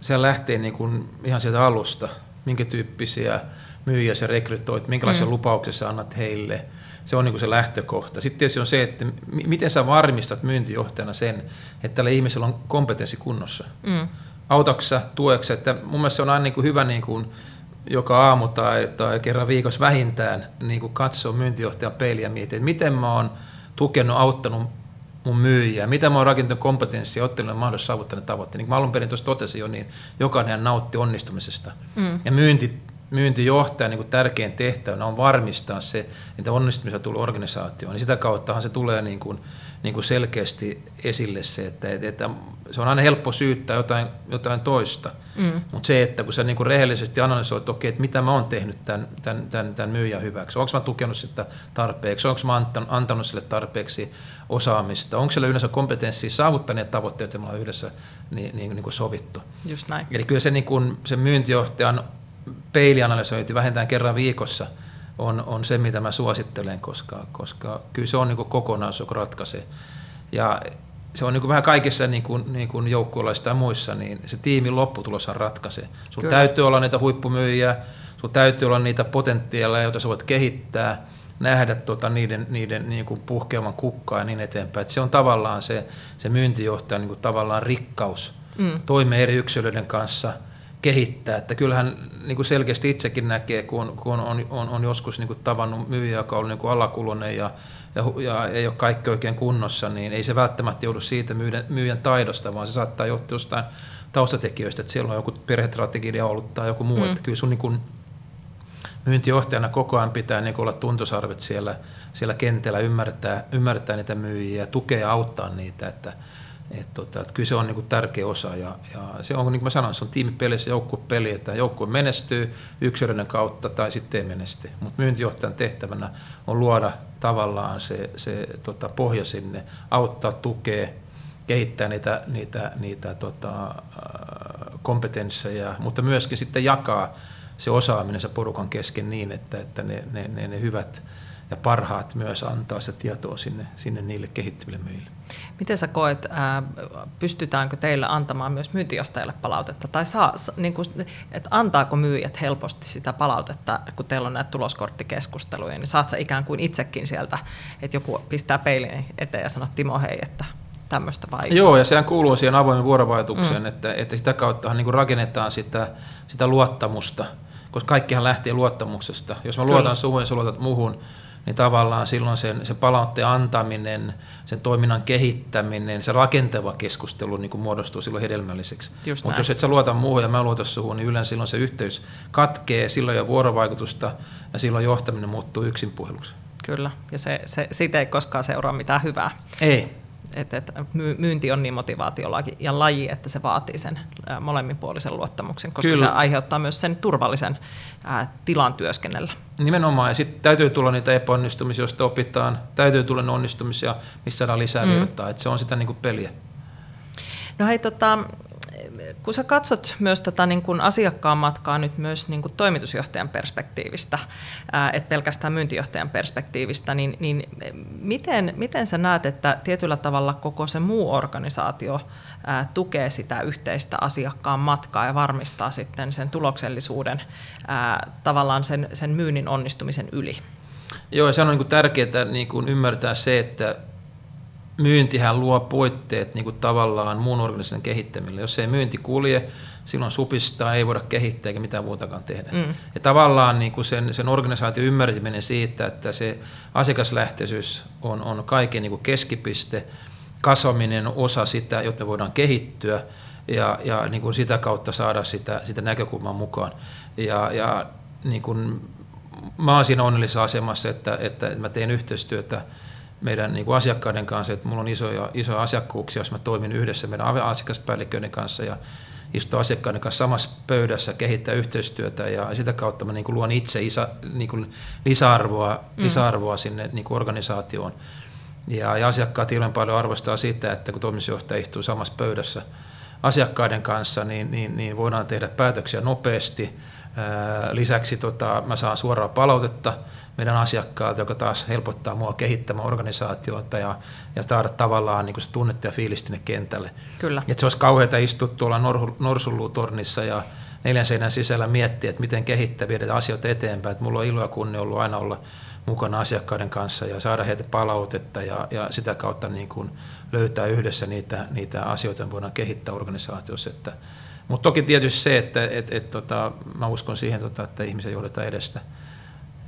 se lähtee niin kuin ihan sieltä alusta, minkä tyyppisiä myyjiä sä rekrytoit, minkälaisia mm. lupauksia sä annat heille. Se on niin kuin se lähtökohta. Sitten tietysti on se, että miten sä varmistat myyntijohtajana sen, että tällä ihmisellä on kompetenssi kunnossa. Mm. Autaksa, tueksi, että mun mielestä se on aina niin kuin hyvä niin kuin joka aamu tai, tai kerran viikossa vähintään niin katsoa myyntijohtajan peiliä ja miettiä, että miten mä oon tukenut, auttanut mun myyjiä, mitä mä oon rakentanut kompetenssia, ottanut mahdollisesti saavuttanut tavoitteen. Niin kuin mä alun perin tuossa totesin jo, niin jokainen nautti onnistumisesta. Mm. Ja myynti, myyntijohtajan niin tärkein tehtävänä on varmistaa se, että onnistumista tulee organisaatioon. Niin sitä kauttahan se tulee niin kuin, niin kuin selkeästi esille se, että, että se on aina helppo syyttää jotain, jotain toista, mm. mutta se, että kun sä niin kuin rehellisesti analysoit, okei, että mitä mä oon tehnyt tämän, tämän, tämän, tämän myyjän hyväksi, onko mä tukenut sitä tarpeeksi, onko mä antanut sille tarpeeksi osaamista, onko sillä yleensä kompetenssia saavuttaa ne tavoitteet, joita me ollaan yhdessä niin, niin, niin kuin sovittu. Just näin. Eli kyllä se, niin kuin, se myyntijohtajan peilianalysointi vähintään kerran viikossa on, on se, mitä mä suosittelen, koska, koska kyllä se on niin kuin kokonaisuus, joka ratkaisee. Ja se on niin kuin vähän kaikissa niin kuin, niin kuin joukkueilla ja muissa, niin se tiimin lopputuloshan ratkaisee. Sun Kyllä. täytyy olla niitä huippumyyjiä, sun täytyy olla niitä potentiaaleja, joita sä voit kehittää, nähdä tota niiden, niiden niin kuin puhkeaman kukkaa ja niin eteenpäin. Et se on tavallaan se, se myyntijohtajan niin kuin tavallaan rikkaus mm. toimia eri yksilöiden kanssa, kehittää. Että kyllähän niin kuin selkeästi itsekin näkee, kun, kun on, on, on joskus niin kuin tavannut myyjä, joka on niin kuin alakulonen ja Ja, ja ei ole kaikki oikein kunnossa, niin ei se välttämättä joudu siitä myydän, myyjän taidosta, vaan se saattaa johtua jostain taustatekijöistä, että siellä on joku perhestrategia ollut tai joku muu. Mm. Että kyllä sun niin kun myyntijohtajana koko ajan pitää niin kun olla tuntosarvet siellä, siellä kentällä, ymmärtää, ymmärtää niitä myyjiä, tukea ja auttaa niitä. Että, et tota, että kyllä se on niin kun tärkeä osa. Ja, ja se on, niin kuin mä sanoin, se on tiimipelissä joukkuepeli, että joukkue menestyy yksilöiden kautta tai sitten ei menesty. Mutta myyntijohtajan tehtävänä on luoda tavallaan se, se tota, pohja sinne, auttaa, tukea, kehittää niitä, niitä, niitä tota, kompetensseja, mutta myöskin sitten jakaa se osaaminen se porukan kesken niin, että, että ne, ne, ne hyvät ja parhaat myös antaa sitä tietoa sinne, sinne niille kehittyville myyjille. Miten sä koet, ää, pystytäänkö teillä antamaan myös myyntijohtajalle palautetta? Tai saa, niin kun, et antaako myyjät helposti sitä palautetta, kun teillä on näitä tuloskorttikeskusteluja, niin saat sä ikään kuin itsekin sieltä, että joku pistää peilin eteen ja sanoo, Timo, hei, että tämmöistä vai? Joo, ja sehän kuuluu siihen avoimen vuorovaikutukseen, mm. että, että sitä kauttahan niin kun rakennetaan sitä, sitä luottamusta, koska kaikkihan lähtee luottamuksesta. Jos mä luotan suhun ja sä luotat muhun, niin tavallaan silloin sen, sen palautteen antaminen, sen toiminnan kehittäminen, se rakentava keskustelu niin kuin muodostuu silloin hedelmälliseksi. Mutta jos et sä luota muuhun ja mä luotan suhun, niin yleensä silloin se yhteys katkee, silloin jo vuorovaikutusta ja silloin johtaminen muuttuu yksinpuheluksi. Kyllä, ja se, se, siitä ei koskaan seuraa mitään hyvää. Ei. Et, et, myynti on niin motivaatiolaji ja laji, että se vaatii sen ä, molemminpuolisen luottamuksen, koska Kyllä. se aiheuttaa myös sen turvallisen ä, tilan työskennellä. Nimenomaan, ja sitten täytyy tulla niitä epäonnistumisia, joista opitaan, täytyy tulla ne onnistumisia, missä saadaan lisää virtaa, mm. että se on sitä niin kuin peliä. No hei, tota, kun sä katsot myös tätä niin kuin asiakkaan matkaa nyt myös niin kuin toimitusjohtajan perspektiivistä, et pelkästään myyntijohtajan perspektiivistä, niin, niin miten, miten sä näet, että tietyllä tavalla koko se muu organisaatio ää, tukee sitä yhteistä asiakkaan matkaa ja varmistaa sitten sen tuloksellisuuden ää, tavallaan sen, sen myynnin onnistumisen yli? Joo, ja se on niin kuin tärkeää niin kuin ymmärtää se, että myyntihän luo puitteet niin kuin tavallaan muun organisaation kehittämille. Jos ei myynti kulje, silloin supistaa, ei voida kehittää eikä mitään muutakaan tehdä. Mm. Ja tavallaan niin kuin sen, sen organisaation ymmärtäminen siitä, että se asiakaslähtöisyys on, on kaiken niin kuin keskipiste, kasvaminen on osa sitä, jotta me voidaan kehittyä ja, ja niin kuin sitä kautta saada sitä, sitä näkökulmaa mukaan. Ja, ja niin kuin, mä oon siinä onnellisessa asemassa, että, että mä teen yhteistyötä meidän niin kuin asiakkaiden kanssa, että mulla on isoja, isoja asiakkuuksia, jos mä toimin yhdessä meidän asiakaspäälliköiden kanssa ja istun asiakkaiden kanssa samassa pöydässä, kehittää yhteistyötä ja sitä kautta mä niin kuin luon itse isä, niin kuin lisäarvoa, mm. lisäarvoa sinne niin kuin organisaatioon. Ja, ja asiakkaat hirveän paljon arvostaa sitä, että kun toimitusjohtaja istuu samassa pöydässä asiakkaiden kanssa, niin, niin, niin voidaan tehdä päätöksiä nopeasti. Lisäksi tota, mä saan suoraa palautetta meidän asiakkaalta, joka taas helpottaa mua kehittämään organisaatiota ja, ja saada tavallaan niin kuin se tunnetta ja fiilistä sinne kentälle. Kyllä. Et se olisi kauheata istua tuolla nor- norsunluutornissa ja neljän seinän sisällä miettiä, että miten kehittää, viedä asioita eteenpäin. Et mulla on ilo ja kunnia ollut aina olla mukana asiakkaiden kanssa ja saada heitä palautetta ja, ja sitä kautta niin kuin löytää yhdessä niitä, niitä asioita, joita voidaan kehittää organisaatiossa. Että Mutta toki tietysti se, että et, et, tota, mä uskon siihen, tota, että ihmisiä johdetaan edestä.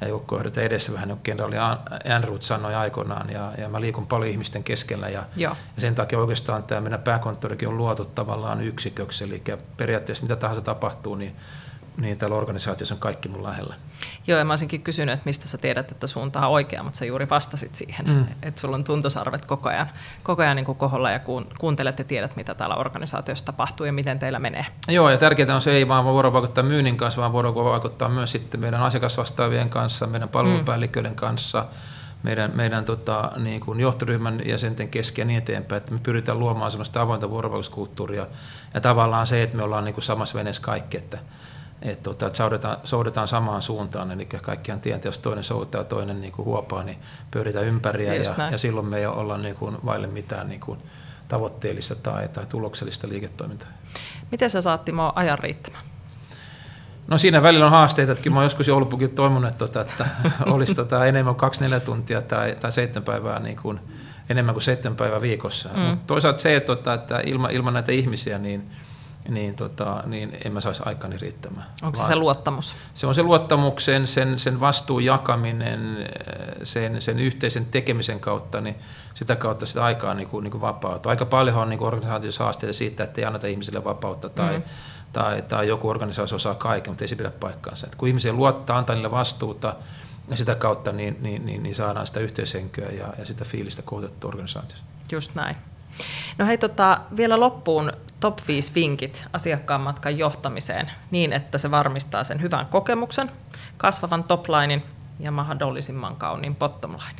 Ja joukkoa johdetaan edestä vähän, niin kuin kenraali Ehrnrooth sanoi aikoinaan. Ja, ja mä liikun paljon ihmisten keskellä. Ja, ja sen takia oikeastaan tämä meidän pääkonttorikin on luotu tavallaan yksiköksi. Eli periaatteessa mitä tahansa tapahtuu, niin, niin täällä organisaatiossa on kaikki mun lähellä. Joo, ja mä olisinkin kysynyt, että mistä sä tiedät, että suunta on oikea, mutta sä juuri vastasit siihen, mm. että sulla on tuntosarvet koko ajan, koko ajan niin kuin koholla ja kuuntelet ja tiedät, mitä täällä organisaatiossa tapahtuu ja miten teillä menee. Joo, ja tärkeää on se, ei vaan vuorovaikuttaa myynnin kanssa, vaan vuorovaikuttaa myös sitten meidän asiakasvastaavien kanssa, meidän palvelupäälliköiden kanssa, meidän, meidän tota, niin kuin johtoryhmän jäsenten kesken ja niin eteenpäin, että me pyritään luomaan sellaista avointa vuorovaikutuskulttuuria ja tavallaan se, että me ollaan niin kuin samassa veneessä kaikki, että että et soudetaan, soudetaan samaan suuntaan, eli kaikkiaan tientä, jos toinen soutaa ja toinen niin kuin huopaa, niin pyöritään ympäriä ja, ja silloin me ei olla niin kuin vaille mitään niin kuin tavoitteellista tai, tai tuloksellista liiketoimintaa. Miten sä saat Timo ajan riittämään? No siinä välillä on haasteita, että mä oon joskus joulupukin toivonut, että, että olisi tota enemmän kaksikymmentäneljä tuntia tai, tai seitsemän päivää niin kuin, enemmän kuin seitsemän päivää viikossa. Mm. Mut toisaalta se, että, että ilman, ilman näitä ihmisiä, niin Niin, tota, niin en mä saisi aikani riittämään. Onko se se luottamus? Se on se luottamuksen, sen, sen vastuun jakaminen, sen, sen yhteisen tekemisen kautta, niin sitä kautta sitä aikaa niin kuin, niin kuin vapauttaa. Aika paljon on niin kuin organisaatiossa haasteita siitä, että ei anneta ihmisille vapautta tai, mm-hmm. tai, tai joku organisaatio osaa kaiken, mutta ei se pidä paikkaansa. Et kun ihmisiä luottaa, antaa niille vastuuta ja sitä kautta niin, niin, niin, niin saadaan sitä yhteishenkyä ja, ja sitä fiilistä koulutettua organisaatiossa. Just näin. No hei, tota, vielä loppuun top viisi vinkit asiakkaan matkan johtamiseen niin, että se varmistaa sen hyvän kokemuksen, kasvavan toplinen ja mahdollisimman kauniin bottomlinen.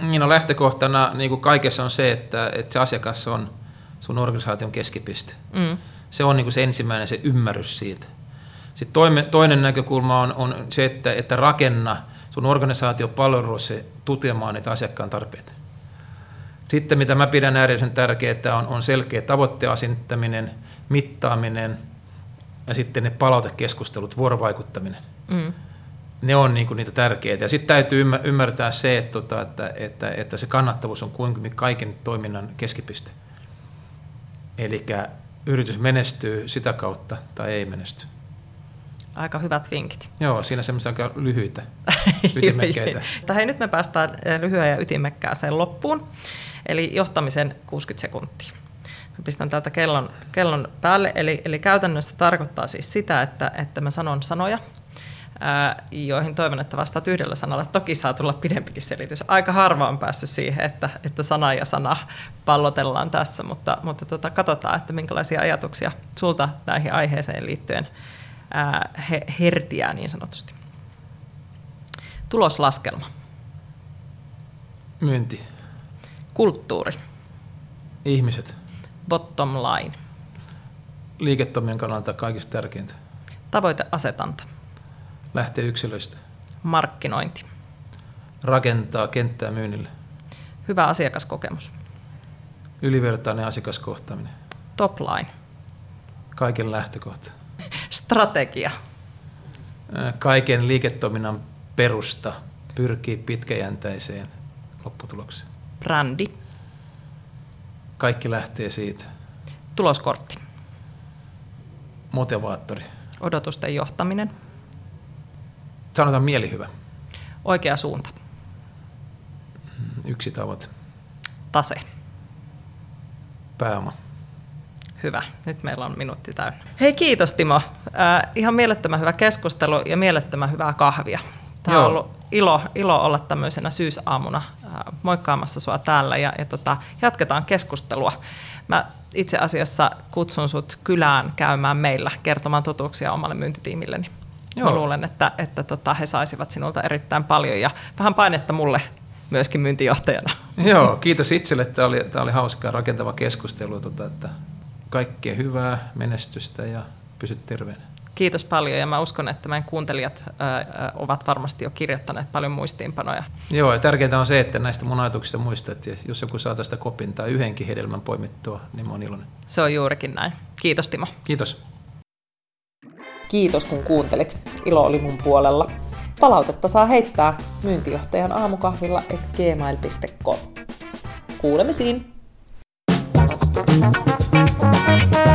Niin, no lähtökohtana niin kuin kaikessa on se, että, että se asiakas on sun organisaation keskipiste. Mm. Se on niin kuin se ensimmäinen se ymmärrys siitä. Sitten toinen, toinen näkökulma on, on se, että, että rakenna sun organisaation palveluissa tukemaan niitä asiakkaan tarpeita. Sitten mitä mä pidän äärimmäisen tärkeää on, on selkeä tavoitteen asettaminen, mittaaminen ja sitten ne palautekeskustelut, vuorovaikuttaminen. Mm. Ne on niinku niitä tärkeitä. Ja sitten täytyy ymmärtää se, että, että, että, että se kannattavuus on kuitenkin kaiken toiminnan keskipiste. Eli yritys menestyy sitä kautta tai ei menesty. Aika hyvät vinkit. Joo, siinä semmoisia aika lyhyitä, ytimekkäitä. Hei, nyt me päästään lyhyen ja ytimekkääseen loppuun, eli johtamisen kuusikymmentä sekuntia. Mä pistän täältä kellon, kellon päälle, eli, eli käytännössä tarkoittaa siis sitä, että, että mä sanon sanoja, ää, joihin toivon, että vastaat yhdellä sanalla. Toki saa tulla pidempikin selitys. Aika harva on päässyt siihen, että, että sana ja sana pallotellaan tässä, mutta, mutta tota, katsotaan, että minkälaisia ajatuksia sulta näihin aiheeseen liittyen hertiää niin sanotusti. Tuloslaskelma. Myynti. Kulttuuri. Ihmiset. Bottom line. Liiketoimien kannalta kaikista tärkeintä. Tavoiteasetanta. Lähtee yksilöistä. Markkinointi. Rakentaa kenttää myynnille. Hyvä asiakaskokemus. Ylivertainen asiakaskohtaaminen. Top line. Kaiken lähtökohta. Strategia. Kaiken liiketoiminnan perusta pyrkii pitkäjänteiseen lopputulokseen. Brändi. Kaikki lähtee siitä. Tuloskortti. Motivaattori. Odotusten johtaminen. Sanotaan mielihyvä. Oikea suunta. Yksi tavoite. Tase. Pääoma. Hyvä. Nyt meillä on minuutti täynnä. Hei, kiitos Timo. Äh, ihan mielettömän hyvä keskustelu ja mielettömän hyvää kahvia. Tämä Joo. on ollut ilo, ilo olla tämmöisenä syysaamuna äh, moikkaamassa sua täällä ja, ja tota, jatketaan keskustelua. Mä itse asiassa kutsun sut kylään käymään meillä kertomaan totuuksia omalle myyntitiimilleni. Joo. Mä luulen, että, että tota, he saisivat sinulta erittäin paljon ja vähän painetta mulle myöskin myyntijohtajana. Joo, kiitos itselle. Tämä oli, oli hauskaa rakentava keskustelu. Tota, että kaikkea hyvää, menestystä ja pysy terveenä. Kiitos paljon ja mä uskon, että meidän kuuntelijat ää, ovat varmasti jo kirjoittaneet paljon muistiinpanoja. Joo, ja tärkeintä on se, että näistä mun ajatuksista muistat, ja jos joku saa tästä kopin tai yhdenkin hedelmän poimittua, niin mä oon iloinen. Se on juurikin näin. Kiitos Timo. Kiitos. Kiitos kun kuuntelit. Ilo oli mun puolella. Palautetta saa heittää myyntijohtajan aamukahvilla at gmail dot com. Kuulemisiin! Thank you.